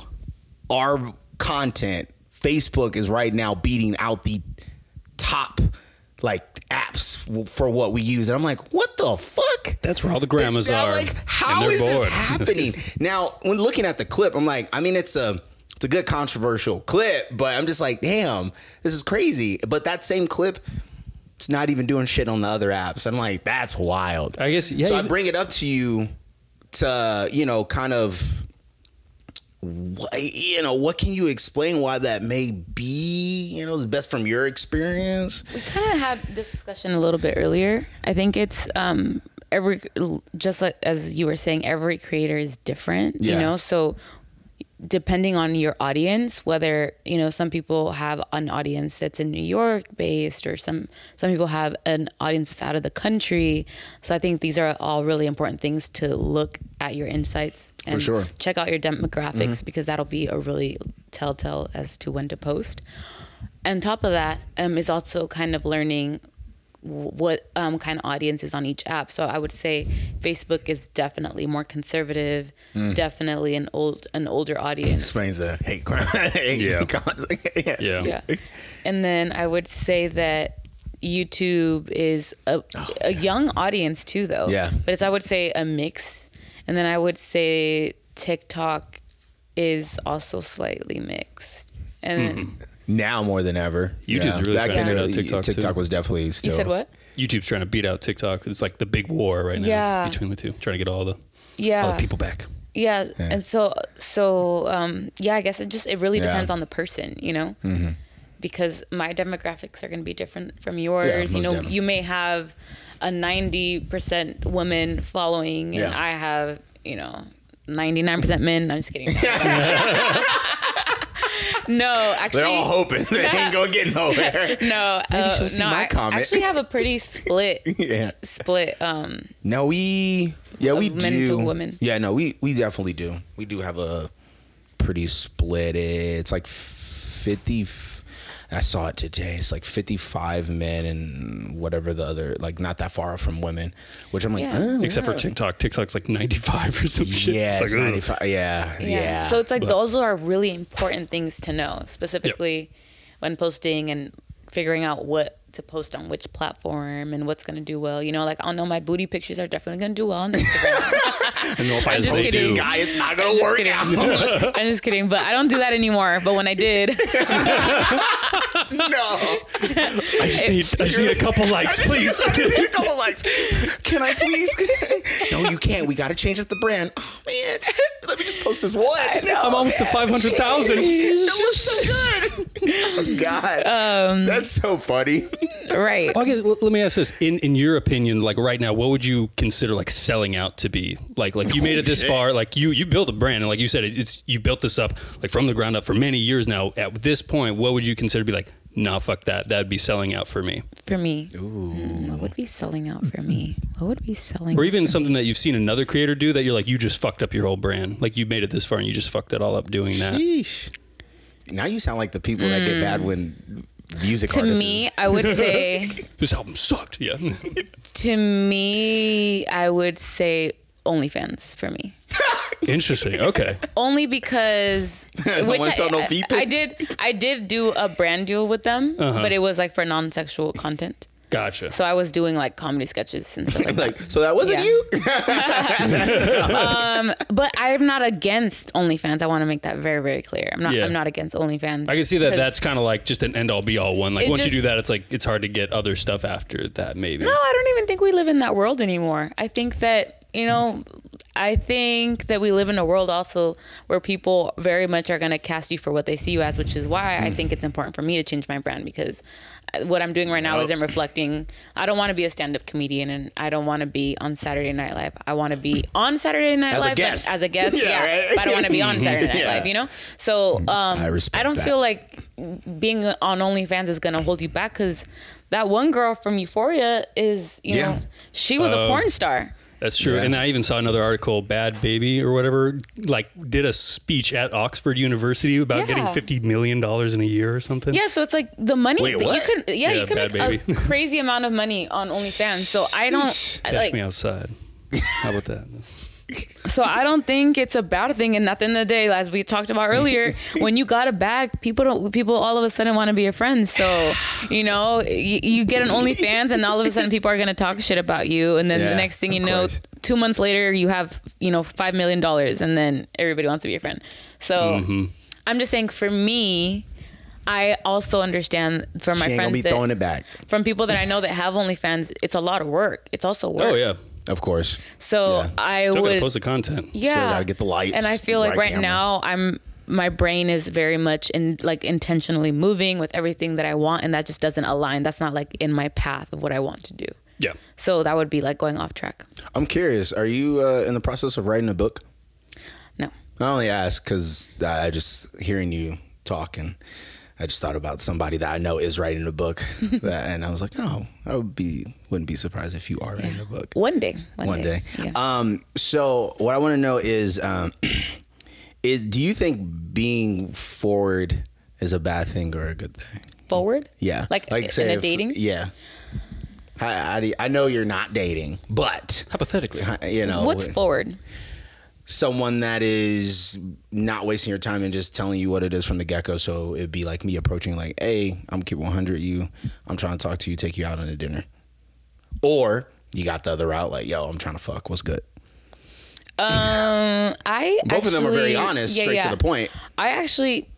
our content, Facebook is right now beating out the top, like apps for what we use. And I'm like, what the fuck? That's where all the grandmas are. Like, how is bored. This happening? Now, when looking at the clip, I'm like, I mean, it's a, it's a good controversial clip, but I'm just like, damn, this is crazy. But that same clip, it's not even doing shit on the other apps. I'm like, that's wild. I guess. Yeah, so I bring it up to you to, you know, kind of, you know, what can you explain why that may be, you know, the best from your experience? We kind of had this discussion a little bit earlier. I think it's um, every, just like as you were saying, every creator is different, yeah. you know, so depending on your audience, whether, you know, some people have an audience that's in New York based, or some, some people have an audience that's out of the country. So I think these are all really important things to look at your insights and for sure. check out your demographics, mm-hmm. because that'll be a really telltale as to when to post. And top of that um, is also kind of learning what um, kind of audience is on each app. So I would say Facebook is definitely more conservative, mm. definitely an old, an older audience. Explains the hate crime. Yeah. Yeah. Yeah. Yeah. And then I would say that YouTube is a, oh, a yeah. young audience too, though. Yeah. But it's, I would say, a mix. And then I would say TikTok is also slightly mixed. And mm-hmm. now more than ever. YouTube's yeah. really Back trying to beat out TikTok TikTok too. Was definitely still. You said what? YouTube's trying to beat out TikTok. It's like the big war right now yeah. between the two. Trying to get all the yeah. all the people back. Yeah. yeah. And so so um, yeah, I guess it just it really yeah. depends on the person, you know? Mm-hmm. Because my demographics are going to be different from yours. Yeah, you know, definitely. You may have a ninety percent women following yeah. and I have, you know, ninety-nine percent men. I'm just kidding. No, actually, they're all hoping they ain't gonna get nowhere. No, uh, maybe she'll see no, my I comment. Actually have a pretty split. yeah, split. Um, no, we yeah we men do. To women. Yeah, no, we we definitely do. We do have a pretty split. It's like fifty. I saw it today. It's like fifty-five men and whatever the other, like not that far from women, which I'm like, yeah. oh, except yeah. for TikTok. TikTok's like ninety-five or some shit. Yeah, it's, it's like, ninety-five. Yeah, yeah, yeah. So it's like but. Those are really important things to know, specifically yeah. when posting and figuring out what to post on which platform and what's going to do well. You know, like, I know my booty pictures are definitely going to do well on Instagram. I know if I post this guy, it's not going to work kidding. Out. I'm just kidding, but I don't do that anymore. But when I did. No. I just, need, I just need a couple likes, please. I just need a couple likes. Can I please? No, you can't. We got to change up the brand. Oh, man. Just, let me just post this one. Know, I'm almost man. To five hundred thousand. It looks so good. Oh, God. Um, That's so funny. Right. Well, I guess, let me ask this. In in your opinion, like right now, what would you consider like selling out to be? Like like you made it this far, like you you built a brand, and like you said, it's you built this up like from the ground up for many years now. At this point, what would you consider to be like, nah, fuck that. That'd be selling out for me. For me. Ooh. Mm, what would be selling out for me? What would be selling out? Or even something me? That you've seen another creator do that you're like, you just fucked up your whole brand. Like you made it this far and you just fucked it all up doing that. Sheesh. Now you sound like the people mm. that get mad when music to artists. To me, I would say... this album sucked, yeah. To me, I would say OnlyFans for me. Interesting, okay. Only because... which I, no I, I did I did do a brand deal with them, uh-huh. but it was like for non-sexual content. Gotcha. So I was doing like comedy sketches and stuff like, like that. So that wasn't yeah. you? um, but I'm not against OnlyFans. I want to make that very, very clear. I'm not yeah. I'm not against OnlyFans. I can see that that's kind of like just an end all be all one. Like once just, you do that, it's like it's hard to get other stuff after that maybe. No, I don't even think we live in that world anymore. I think that, you know, I think that we live in a world also where people very much are going to cast you for what they see you as, which is why I think it's important for me to change my brand, because what I'm doing right now isn't reflecting. I don't want to be a stand-up comedian, and I don't want to be on Saturday Night Live. I want to be on Saturday Night Live as, as a guest. Yeah, yeah. Right? But I don't want to be on Saturday Night yeah. Live, you know? So um, I, I don't that. Feel like being on OnlyFans is going to hold you back, because that one girl from Euphoria is, you yeah. know, she was uh, a porn star. That's true. Yeah. And I even saw another article, Bad Baby or whatever, like did a speech at Oxford University about yeah. getting fifty million dollars in a year or something. Yeah. So it's like the money. Wait, what? You can, yeah, yeah, you can make baby. A crazy amount of money on OnlyFans. So I don't. Catch like, me outside. How about that? So I don't think it's a bad thing. And at the end of the day, as we talked about earlier, when you got a bag, people don't. People all of a sudden want to be your friends. So you know, you, you get an OnlyFans, and all of a sudden, people are going to talk shit about you. And then yeah, the next thing you know, course. two months later, you have you know five million dollars, and then everybody wants to be your friend. So mm-hmm. I'm just saying, for me, I also understand from my she ain't friends gonna be that throwing it back. From people that I know that have OnlyFans, it's a lot of work. It's also work. Oh yeah. Of course. So yeah. I Still would gotta post the content. Yeah. Still gotta get the lights. And I feel like right camera. Now I'm my brain is very much in like intentionally moving with everything that I want, and that just doesn't align. That's not like in my path of what I want to do. Yeah. So that would be like going off track. I'm curious. Are you uh, in the process of writing a book? No. I only ask because I just hearing you talking. I just thought about somebody that I know is writing a book, that, and I was like, oh, I would be wouldn't be surprised if you are writing yeah. a book one day. One, one day. day. Yeah. Um, so what I want to know is, um, is, do you think being forward is a bad thing or a good thing? Forward? Yeah, like, like say in a dating? Yeah. I, I, I know you're not dating, but hypothetically, you know, what's forward? Someone that is not wasting your time and just telling you what it is from the get-go. So it'd be like me approaching like, hey, I'm keep one hundred you. I'm trying to talk to you, take you out on a dinner. Or you got the other route like, yo, I'm trying to fuck. What's good? Um, I Both actually, of them are very honest, yeah, straight yeah. to the point. I actually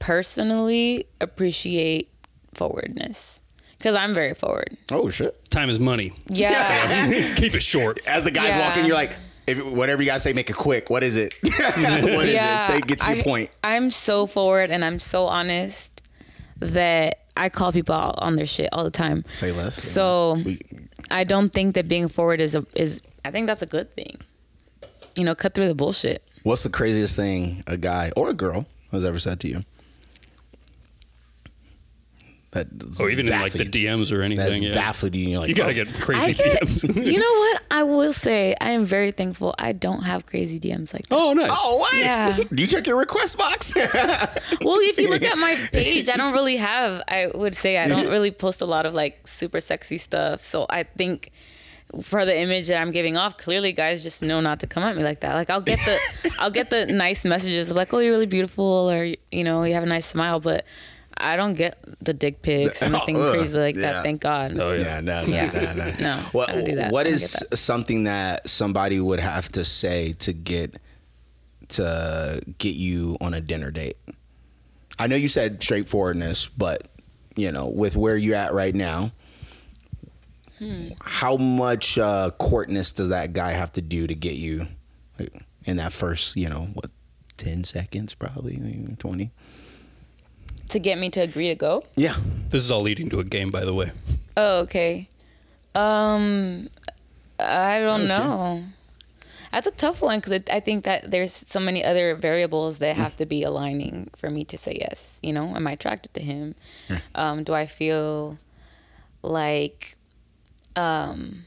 personally appreciate forwardness. Because I'm very forward. Oh, shit. Time is money. Yeah. yeah. Keep it short. As the guy's yeah. walking, you're like, if whatever you gotta say, make it quick. What is it? what is yeah, it? Say, get to I, your point. I'm so forward and I'm so honest that I call people out on their shit all the time. Say less. So say less. I don't think that being forward is a, is. I think that's a good thing. You know, cut through the bullshit. What's the craziest thing a guy or a girl has ever said to you? That, or even in like the D Ms or anything. That's yeah. baffled you. You're like, you gotta oh, get crazy get, D Ms. You know what? I will say I am very thankful I don't have crazy D Ms like that. Oh, nice. Oh, what? Yeah. Do you check your request box? Well, if you look at my page, I don't really have, I would say I don't really post a lot of like super sexy stuff. So I think for the image that I'm giving off, clearly guys just know not to come at me like that. Like I'll get the, I'll get the nice messages like, oh, you're really beautiful, or, you know, you have a nice smile, but I don't get the dick pics or anything oh, crazy like yeah. that. Thank God. Oh yeah, yeah no, no, yeah. no, no, no. no well, I don't do that. What is that. something that somebody would have to say to get to get you on a dinner date? I know you said straightforwardness, but you know, with where you're at right now, hmm. how much uh, courtness does that guy have to do to get you in that first, you know, what, ten seconds, probably twenty? To get me to agree to go? Yeah. This is all leading to a game, by the way. Oh, okay. Um, I don't know. True. That's a tough one because I think that there's so many other variables that have to be aligning for me to say yes. You know, am I attracted to him? Yeah. Um, do I feel like... Um,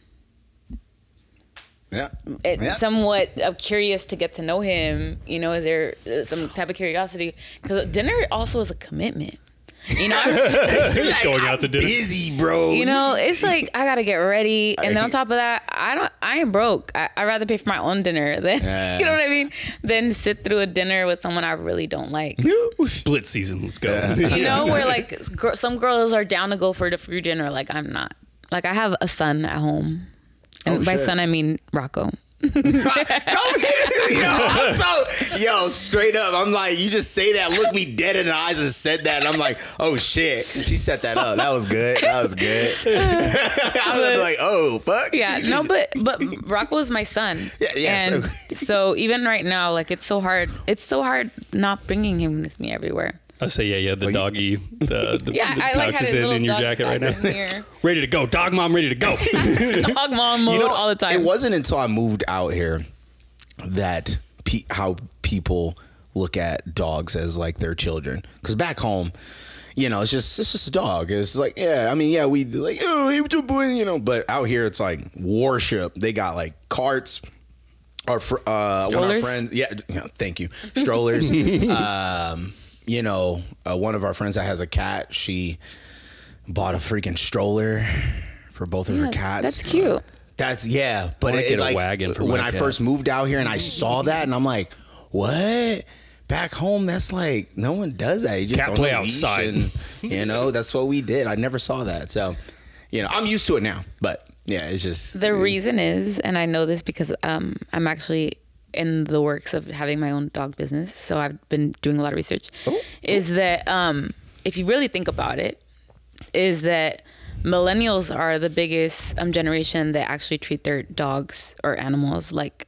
Yeah. It, yeah. Somewhat I'm curious to get to know him. You know, is there some type of curiosity? Because dinner also is a commitment. You know, I'm, like, going out I'm to dinner. Busy, bro. You know, it's like I gotta get ready, and then on top of that, I don't. I ain't broke. I, I'd rather pay for my own dinner than yeah. you know what I mean. Than sit through a dinner with someone I really don't like. Split season. Let's go. Yeah. You know, where like some girls are down to go for the free dinner. Like I'm not. Like I have a son at home. And oh, by shit. son, I mean Rocco. Don't hit me, yo, I'm so, yo, straight up, I'm like, you just say that, look me dead in the eyes and said that, and I'm like, oh shit, she set that up. That was good. That was good. I was like, oh fuck. Yeah, no, but but Rocco is my son. Yeah, yeah. And so. so even right now, like it's so hard. It's so hard not bringing him with me everywhere. I say, yeah, yeah, the well, doggy, the, the, yeah, the pouch like is in, in your jacket right now. Ready to go. Dog mom, ready to go. Dog mom mode you know, all the time. It wasn't until I moved out here that pe- how people look at dogs as like their children. Because back home, you know, it's just it's just a dog. It's like, yeah, I mean, yeah, we like, oh, hey, what's up, boy? You know, but out here, it's like worship. They got like carts. Our, fr- uh, one of our friends, yeah, you know, thank you. Strollers. um... You know, uh, one of our friends that has a cat, she bought a freaking stroller for both of yeah, her cats. That's cute. That's yeah, but I it, it like a wagon for when I cat. first moved out here and I saw that and I'm like, what? Back home, that's like no one does that. You just cat play outside. And, you know, that's what we did. I never saw that, so you know, I'm used to it now. But yeah, it's just the it, reason is, and I know this because um, I'm actually. in the works of having my own dog business, so I've been doing a lot of research, oh, is oh. that um, if you really think about it, is that millennials are the biggest um, generation that actually treat their dogs or animals like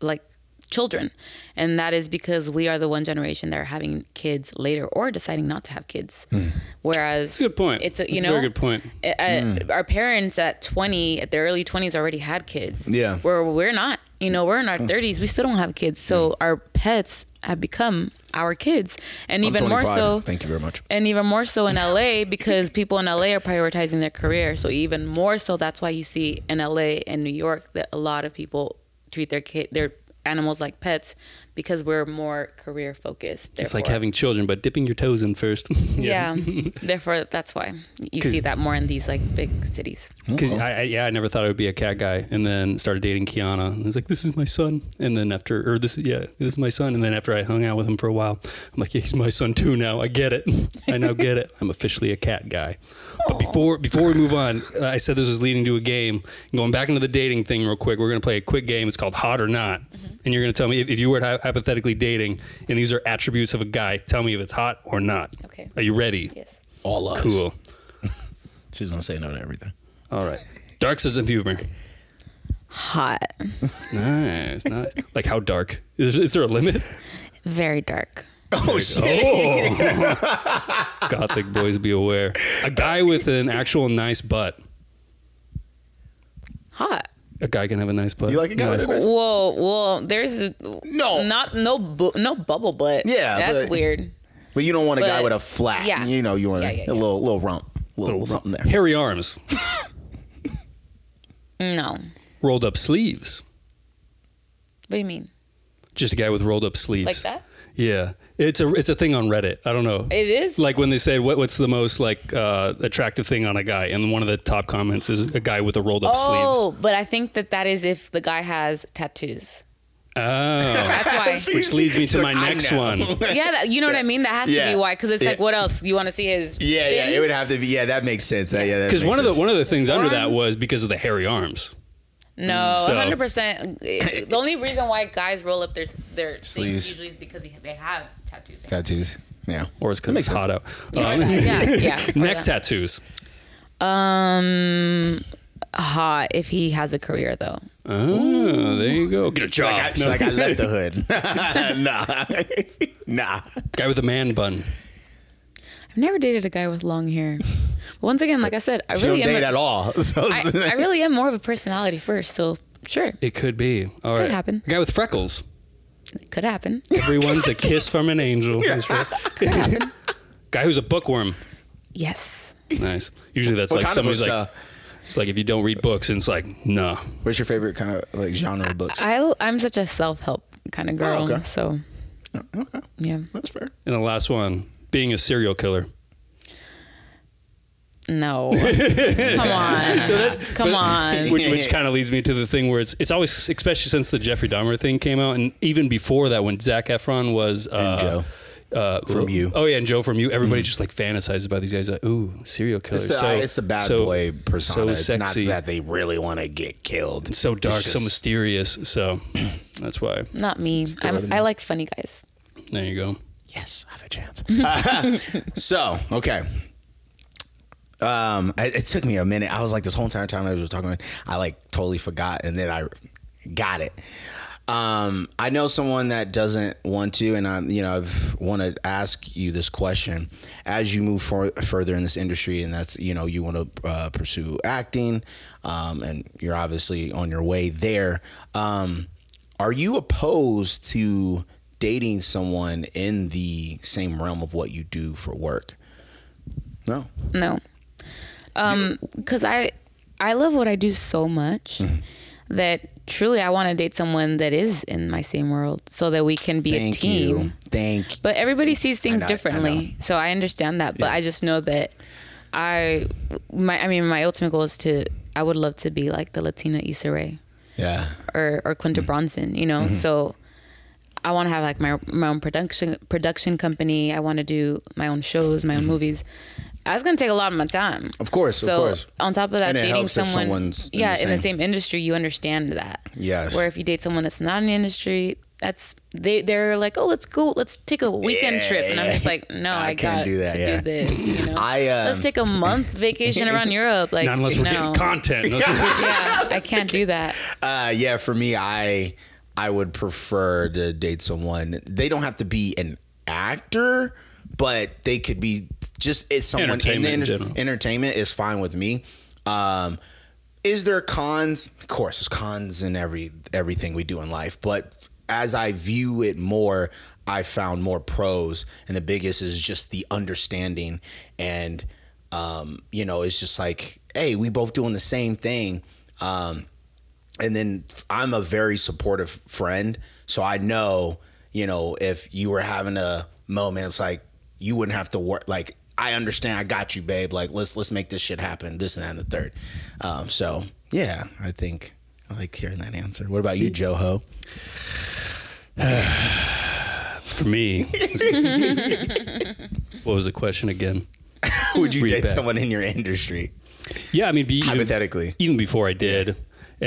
like children. And that is because we are the one generation that are having kids later or deciding not to have kids. Mm. Whereas that's a good point. It's a, you that's know, a very good point. Uh, mm. Our parents at twenty, at their early twenties, already had kids. Yeah, where we're not. You know, we're in our thirties. We still don't have kids. So mm. our pets have become our kids. And even more so. Thank you very much. And even more so in L A because people in L A are prioritizing their career. So even more so, that's why you see in L A and New York that a lot of people treat their kid, their animals like pets because we're more career focused. Therefore. It's like having children, but dipping your toes in first. yeah. yeah. Therefore, that's why you see that more in these like big cities. Because I, I, yeah, I never thought I would be a cat guy, and then started dating Kiana, and I was like, this is my son. And then after, or this, yeah, this is my son. And then after I hung out with him for a while, I'm like, yeah, he's my son too now. I get it. I now get it. I'm officially a cat guy. Aww. But before before we move on, I said this was leading to a game. Going back into the dating thing real quick, we're gonna play a quick game. It's called Hot or Not. Mm-hmm. And you're gonna tell me if, if you were to hypothetically dating, and these are attributes of a guy. Tell me if it's hot or not. Okay. Are you ready? Yes. All us. Cool. She's gonna say no to everything. All right. Dark sense of humor. Hot. Nice. Not like how dark? Is, is there a limit? Very dark. Oh, shit. Oh. Gothic boys, be aware. A guy with an actual nice butt. Hot. A guy can have a nice butt. You like a guy with a nice butt? Whoa, whoa. There's no not no bu no bubble butt. Yeah, that's but, weird. But you don't want a but, guy with a flat. Yeah. You know, you want yeah, yeah, a yeah. little little rump, little, little something there. Hairy arms. No. Rolled up sleeves. What do you mean? Just a guy with rolled up sleeves. Like that? Yeah. It's a it's a thing on Reddit. I don't know. It is? Like when they said what what's the most like uh, attractive thing on a guy, and one of the top comments is a guy with a rolled up oh, sleeves. Oh, but I think that that is if the guy has tattoos. Oh. That's why. See, which leads me to like, my next one. Yeah, that, you know what I mean? That has yeah. to be why, cuz it's yeah. like what else? You want to see his Yeah, fins? Yeah, it would have to be. Yeah, that makes sense. Yeah, yeah, cuz one sense. of the one of the things his under arms? That was because of the hairy arms. No, so. one hundred percent. The only reason why guys roll up their their sleeves usually is because they have tattoos. Tattoos, yeah, or it's because it's hot out. Um, yeah, yeah. Neck tattoos. Um, hot if he has a career though. Oh, there you go. Get a job. Like I, no. like I left the hood. Nah, nah. Guy with a man bun. I've never dated a guy with long hair. Once again, like I said, I really am date a, at all. So I, I really am more of a personality first, so sure. It could be. All right. Could happen. A guy with freckles. It could happen. Everyone's a kiss from an angel. That's right. Could happen. Guy who's a bookworm. Yes. Nice. Usually that's what like somebody's like, uh, it's like if you don't read books, and it's like, no. Nah. What's your favorite kind of like genre of books? I, I'm such a self-help kind of girl, oh, okay. so. Okay. Yeah. That's fair. And the last one, being a serial killer. No, come on, no, that, come but, on. Which, which kind of leads me to the thing where it's it's always, especially since the Jeffrey Dahmer thing came out, and even before that, when Zac Efron was uh, and Joe uh, from you, oh yeah, and Joe from you, everybody mm. just like fantasizes about these guys, like ooh, serial killers. It's the, so, uh, it's the bad so, boy persona. So it's sexy. Not that they really want to get killed. It's so dark, it's just, so mysterious. So that's why. Not me. I'm, I like funny guys. There you go. Yes, I have a chance. uh, so okay. Um, it, it took me a minute. I was like, this whole entire time I was talking, I like totally forgot, and then I got it. Um, I know someone that doesn't want to, and I, you know, I've want to ask you this question as you move for, further in this industry, and that's, you know, you want to uh, pursue acting, um, and you're obviously on your way there. Um, are you opposed to dating someone in the same realm of what you do for work? No. No. Um, cause I, I love what I do so much mm-hmm. that truly I want to date someone that is in my same world so that we can be Thank a team. You. Thank But everybody sees things I know, differently. I so I understand that, but yeah. I just know that I, my, I mean, my ultimate goal is to, I would love to be like the Latina Issa Rae. Yeah. Or, or Quinta mm-hmm. Bronson, you know? Mm-hmm. So I want to have like my, my own production, production company. I want to do my own shows, my own mm-hmm. movies. That's going to take a lot of my time. Of course, so of course. on top of that, dating someone, yeah, in the, in the same industry, you understand that. Yes. Where if you date someone that's not in the industry, that's they they're like, oh, let's go, let's take a weekend yeah, trip, and I'm just like, no, I, I can't do that. To yeah. do this, you know? I um, let's take a month vacation around Europe, like not unless we're no. getting content. yeah, I can't do that. Uh, yeah, for me, I I would prefer to date someone. They don't have to be an actor, but they could be. Just it's someone entertainment in the inter in entertainment is fine with me. Um, is there cons? Of course, there's cons in every everything we do in life. But as I view it more, I found more pros, and the biggest is just the understanding. And um, you know, it's just like, hey, we both doing the same thing. Um, and then I'm a very supportive friend. So I know, you know, if you were having a moment, it's like, you wouldn't have to work. Like, I understand. I got you, babe. Like, let's let's make this shit happen. This and that and the third. Um, so, yeah, I think I like hearing that answer. What about you, Joe Ho? For me, what was the question again? Would you Read date back. someone in your industry? Yeah, I mean, be, hypothetically, even, even before I did. Yeah.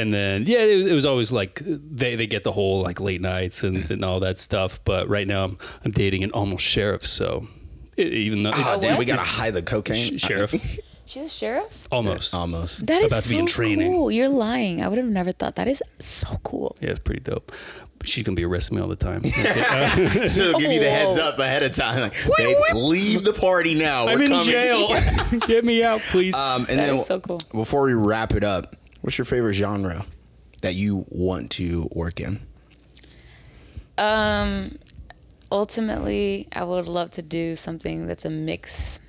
And then, yeah, it, it was always like they, they get the whole like late nights and, and all that stuff. But right now I'm, I'm dating an almost sheriff. So it, even though oh, it, damn, we got to hide the cocaine. Sh- sheriff. She's a sheriff? Almost. Yeah, almost. That is about to so be in training. Cool. You're lying. I would have never thought. That is so cool. Yeah, it's pretty dope. She's going to be arresting me all the time. She'll give you the heads up ahead of time. Like, wait, babe, wait. Leave the party now. I'm We're in coming. jail. Get me out, please. Um, and that then, is so cool. Before we wrap it up, what's your favorite genre that you want to work in? Um, ultimately, I would love to do something that's a mix,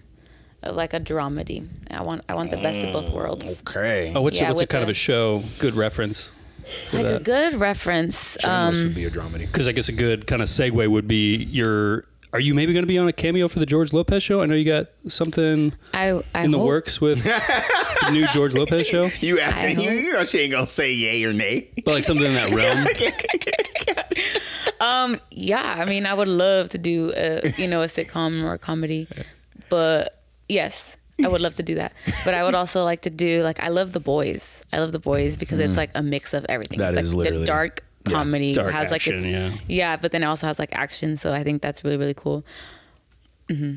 like a dramedy. I want I want the best of both worlds. Okay. Oh, what's yeah, what's a kind the, of a show? Good reference. Like that. a good reference. Um, this would be a dramedy. Because I guess a good kind of segue would be your. Are you maybe going to be on a cameo for the George Lopez show? I know you got something I, I in the hope. works with the new George Lopez show. You asking you, you know she ain't going to say yay or nay. But like something in that realm. um, yeah, I mean, I would love to do a, you know, a sitcom or a comedy, but yes, I would love to do that. But I would also like to do, like, I love The Boys. I love The Boys because mm. it's like a mix of everything. That it's is like literally. The dark comedy, yeah, has action, like it's, yeah. yeah, but then it also has like action, so I think that's really really cool. Mm-hmm.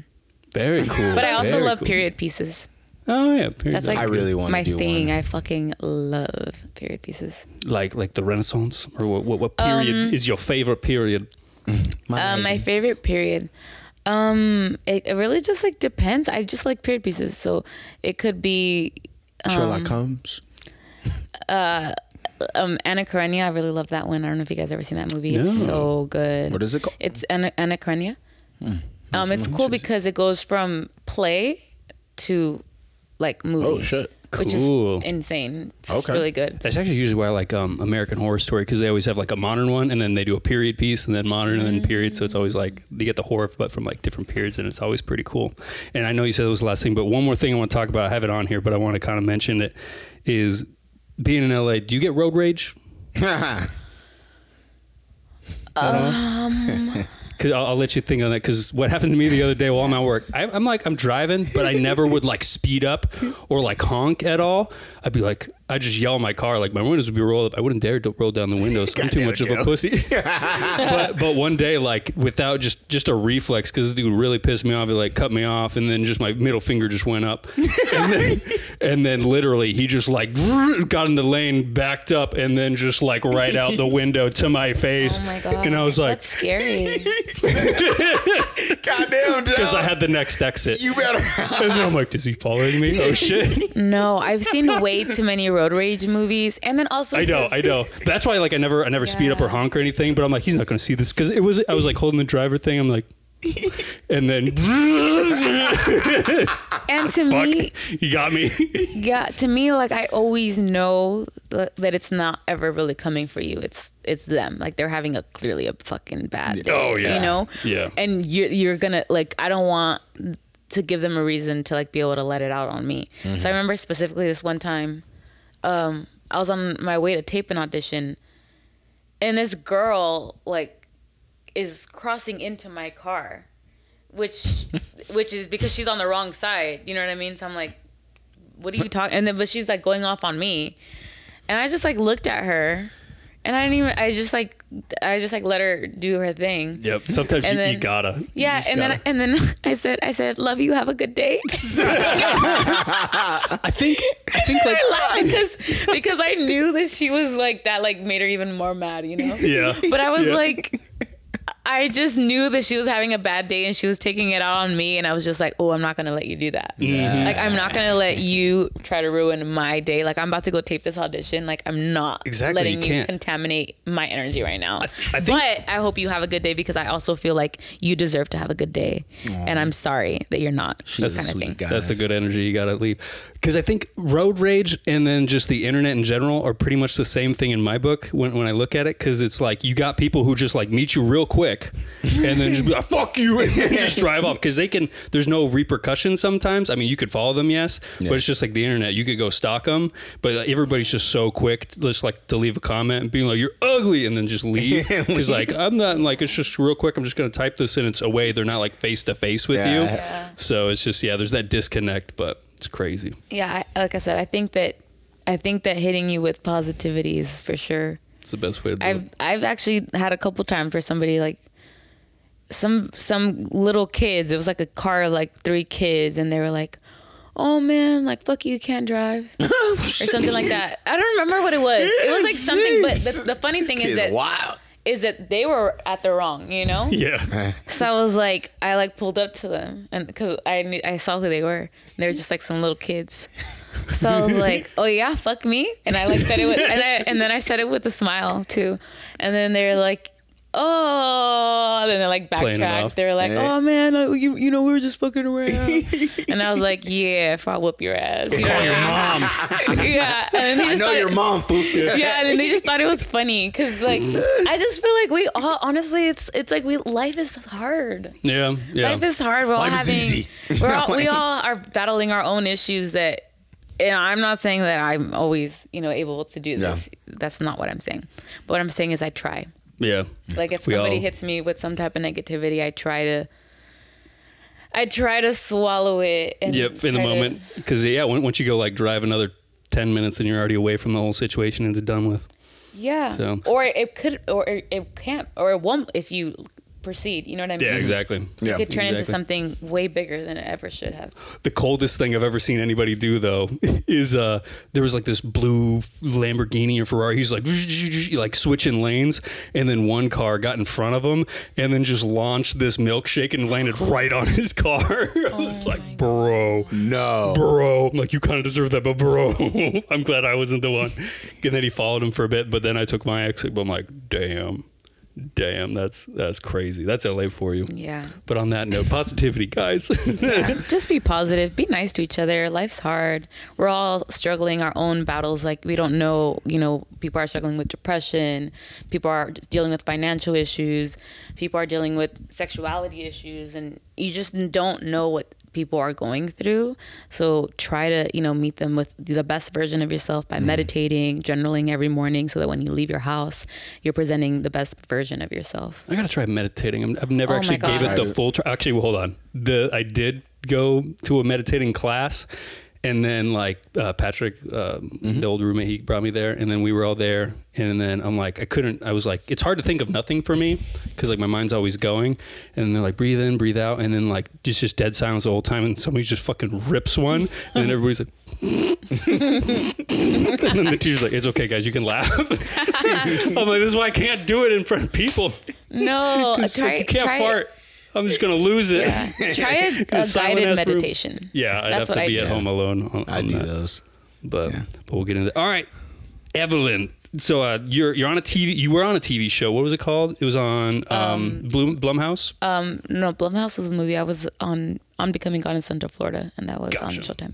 Very cool. But I also very love cool. period pieces. Oh yeah, period. That's like I really want my to do thing. One. I fucking love period pieces. Like like the Renaissance, or what? What, what period um, is your favorite period? My, um, my favorite period. Um, it, it really just like depends. I just like period pieces, so it could be um, Sherlock Holmes. Uh. Um, Anna Karenina, I really love that one. I don't know if you guys have ever seen that movie. No. It's so good. What is it called? It's Anna, Anna Karenina. Hmm. Um, it's cool because it goes from play to like movie. Oh shit! Cool. Which is insane. It's okay. really good. That's actually usually why I like um, American Horror Story, because they always have like a modern one, and then they do a period piece, and then modern, and then period. So it's always like you get the horror, but from like different periods, and it's always pretty cool. And I know you said it was the last thing, but one more thing I want to talk about. I have it on here, but I want to kind of mention it is. Being in L A, do you get road rage? um, Cause I'll, I'll let you think on that. Because what happened to me the other day while I'm at work, I, I'm like I'm driving, but I never would like speed up or like honk at all. I'd be like, I just yell in my car, like my windows would be rolled up. I wouldn't dare to roll down the windows. I'm too much Joe. of a pussy. but, but one day, like without just just a reflex, because this dude really pissed me off. He like cut me off, and then just my middle finger just went up, and then, and then literally he just like got in the lane, backed up, and then just like right out the window to my face. Oh my god! And I was like, that's scary. Goddamn, because I had the next exit. You better. And then I'm like, is he following me? Oh shit! No, I've seen way too many roads. Road rage movies, and then also I know, I know. That's why, like, I never, I never yeah. speed up or honk or anything. But I'm like, he's not going to see this, because it was, I was like holding the driver thing. I'm like, and then, and to Fuck, me, he got me. Yeah, to me, like I always know that it's not ever really coming for you. It's it's them. Like they're having a clearly a fucking bad day. Oh yeah, you know. Yeah, and you're you're gonna like. I don't want to give them a reason to like be able to let it out on me. Mm-hmm. So I remember specifically this one time. Um, I was on my way to tape an audition, and this girl like is crossing into my car, which which is because she's on the wrong side. You know what I mean? So I'm like, what are you talking? And then but she's like going off on me, and I just like looked at her, and I didn't even. I just like I just like let her do her thing. Yep. Sometimes you, then, you gotta. Yeah. You and gotta. then and then I said I said love you. Have a good day. I think I think like I laughed because because I knew that she was like that like made her even more mad, you know. Yeah. But I was yeah. like, I just knew that she was having a bad day and she was taking it out on me. And I was just like, oh, I'm not going to let you do that. Yeah. Like, I'm not going to let you try to ruin my day. Like, I'm about to go tape this audition. Like, I'm not exactly, letting you, you contaminate my energy right now. I th- I think- but I hope you have a good day because I also feel like you deserve to have a good day. Aww. And I'm sorry that you're not. She's a sweet guy. That's the good energy you got to leave. Because I think road rage and then just the internet in general are pretty much the same thing in my book when, when I look at it. Because it's like you got people who just like meet you real quick. And then just be like, fuck you, and just drive off because they can. There's no repercussions sometimes. I mean, you could follow them, yes, yeah. But it's just like the internet. You could go stalk them, but like, everybody's just so quick, to, just like to leave a comment and being like, "You're ugly," and then just leave. He's like, "I'm not." Like, it's just real quick. I'm just gonna type this in. It's away. They're not like face to face with yeah. you. Yeah. So it's just yeah. There's that disconnect, but it's crazy. Yeah, I, like I said, I think that I think that hitting you with positivity is for sure. It's the best way to do I've, it. I've actually had a couple times where somebody like some some little kids, it was like a car of like three kids and they were like, oh man, like fuck you, you can't drive or something like that. I don't remember what it was. It was like something, but the, the funny thing is that wild. is that they were at the wrong, you know? Yeah. So I was like, I like pulled up to them and because I knew, I saw who they were. And they were just like some little kids. So I was like, oh yeah, fuck me. And I like said it with, and, I, and then I said it with a smile too. And then they're like, oh, then they like backtracked. They're like, oh man, you you know we were just fucking around. And I was like, yeah, if I whoop your ass, you know? Call your mom. Yeah, and they just I know thought, your mom. Yeah. Yeah, and then they just thought it was funny because like I just feel like we all honestly, it's it's like we life is hard. Yeah, yeah. Life is hard. We're all life having. Is easy. We're all we all are battling our own issues that. And I'm not saying that I'm always, you know, able to do this. No. That's not what I'm saying. But what I'm saying is I try. Yeah. Like if we somebody all... hits me with some type of negativity, I try to, I try to swallow it. And yep, in the moment. To... Cause yeah, once you go like drive another ten minutes and you're already away from the whole situation and it's done with. Yeah. So. Or it could, or it can't, or it won't if you proceed, you know what I mean? Yeah, exactly. It yeah, could turn exactly. into something way bigger than it ever should have. The coldest thing I've ever seen anybody do though is uh there was like this blue Lamborghini or Ferrari. He's like like switching lanes, and then one car got in front of him and then just launched this milkshake and landed right on his car. I oh was like, bro, God. no, bro. I'm like, you kind of deserve that, but bro, I'm glad I wasn't the one. And then he followed him for a bit, but then I took my exit. But I'm like, damn. Damn, that's that's crazy. That's L A for you. Yeah. But on that note, positivity, guys. Yeah. Just be positive. Be nice to each other. Life's hard. We're all struggling our own battles. Like we don't know, you know, people are struggling with depression. People are dealing with financial issues. People are dealing with sexuality issues. And you just don't know what people are going through. So try to, you know, meet them with the best version of yourself by mm. meditating, journaling every morning so that when you leave your house, you're presenting the best version of yourself. I got to try meditating. I'm, I've never oh actually gave it the full try. Actually, well, hold on. The I did go to a meditating class and then like uh, Patrick, uh, mm-hmm. the old roommate, he brought me there and then we were all there. And then I'm like, I couldn't, I was like, it's hard to think of nothing for me because like my mind's always going. And they're like, breathe in, breathe out. And then like, it's just dead silence the whole time. And somebody just fucking rips one. And then everybody's like, and then the teacher's like, it's okay guys, you can laugh. I'm like, this is why I can't do it in front of people. No, try, you can't try fart. It. I'm just going to lose it. Yeah. Try a, a guided meditation. Room. Yeah, I'd That's have to be at home alone. On, on I do that. those. But, yeah. but we'll get into that. All right, Evelyn. So uh, you're you're on a T V. You were on a T V show. What was it called? It was on um, um, Blum, Blumhouse. Um, no, Blumhouse was a movie. I was on on Becoming God in Central Florida, and that was gotcha. on Showtime.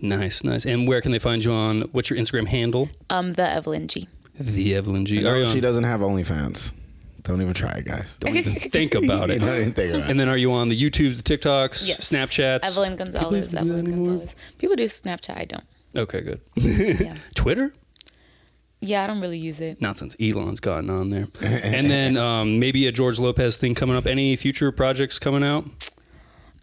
Nice, nice. And where can they find you on? What's your Instagram handle? Um, the Evelyn G. The Evelyn G. No, she doesn't have OnlyFans. Don't even try it, guys. Don't even think about it. Don't even think about it. And then are you on the YouTubes, the TikToks, yes. Snapchats? Evelyn Gonzalez. Evelyn Gonzalez. People do Snapchat. I don't. Okay, good. Yeah. Twitter? Yeah, I don't really use it. Not since Elon's gotten on there. And then um, maybe a George Lopez thing coming up. Any future projects coming out?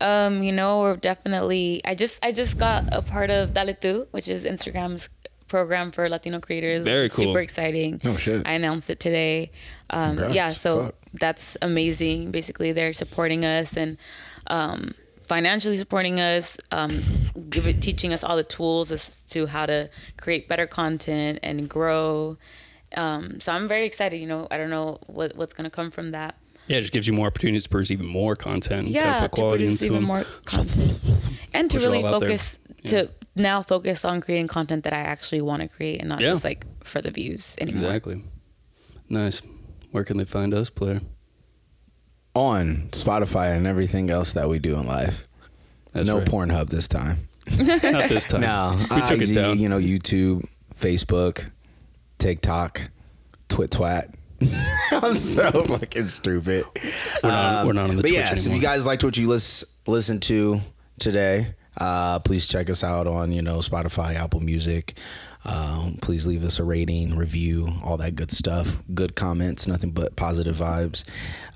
Um, you know, we're definitely... I just I just got a part of Daletu, which is Instagram's program for Latino creators. Very cool. Super exciting. Oh, shit. I announced it today. Um, Congrats. Yeah, so Fuck. that's amazing. Basically, they're supporting us and um, financially supporting us, um, give it, teaching us all the tools as to how to create better content and grow. Um, so I'm very excited. You know, I don't know what, what's going to come from that. Yeah, it just gives you more opportunities to produce even more content. Yeah, to produce even them. more content. And to Push really focus, yeah. to now focus on creating content that I actually want to create and not yeah. just like for the views anymore. Exactly. Nice. Where can they find us, Blair? On Spotify and everything else that we do in life. That's no right. Pornhub this time. Not this time. No. We I G, took it down. You know, YouTube, Facebook, TikTok, Twit Twat. I'm so fucking stupid. We're not, um, we're not on the But Twitch yeah, so if you guys liked what you lis- listened to today, uh, please check us out on, you know, Spotify, Apple Music. Um, please leave us a rating, review, all that good stuff. Good comments, nothing but positive vibes.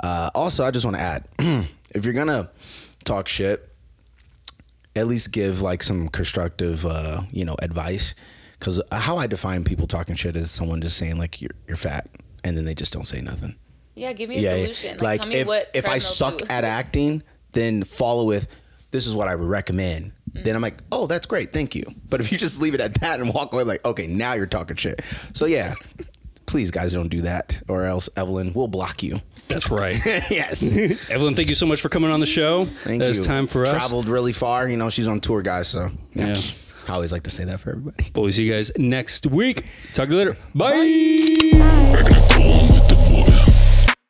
Uh, also, I just want to add, if you're going to talk shit, at least give like some constructive, uh, you know, advice. Because how I define people talking shit is someone just saying like you're, you're fat. And then they just don't say nothing. Yeah, give me a yeah, solution. Yeah. Like, like tell me if, what if I suck do. at acting, then follow with, this is what I would recommend. Mm-hmm. Then I'm like, oh, that's great. Thank you. But if you just leave it at that and walk away, I'm like, okay, now you're talking shit. So, yeah, please, guys, don't do that. Or else, Evelyn, we'll block you. That's right. Yes. Evelyn, thank you so much for coming on the show. Thank that you. It's time for Traveled us. Traveled really far. You know, she's on tour, guys. So, yeah. yeah. I always like to say that for everybody. But we'll see you guys next week. Talk to you later. Bye. Bye. Bye.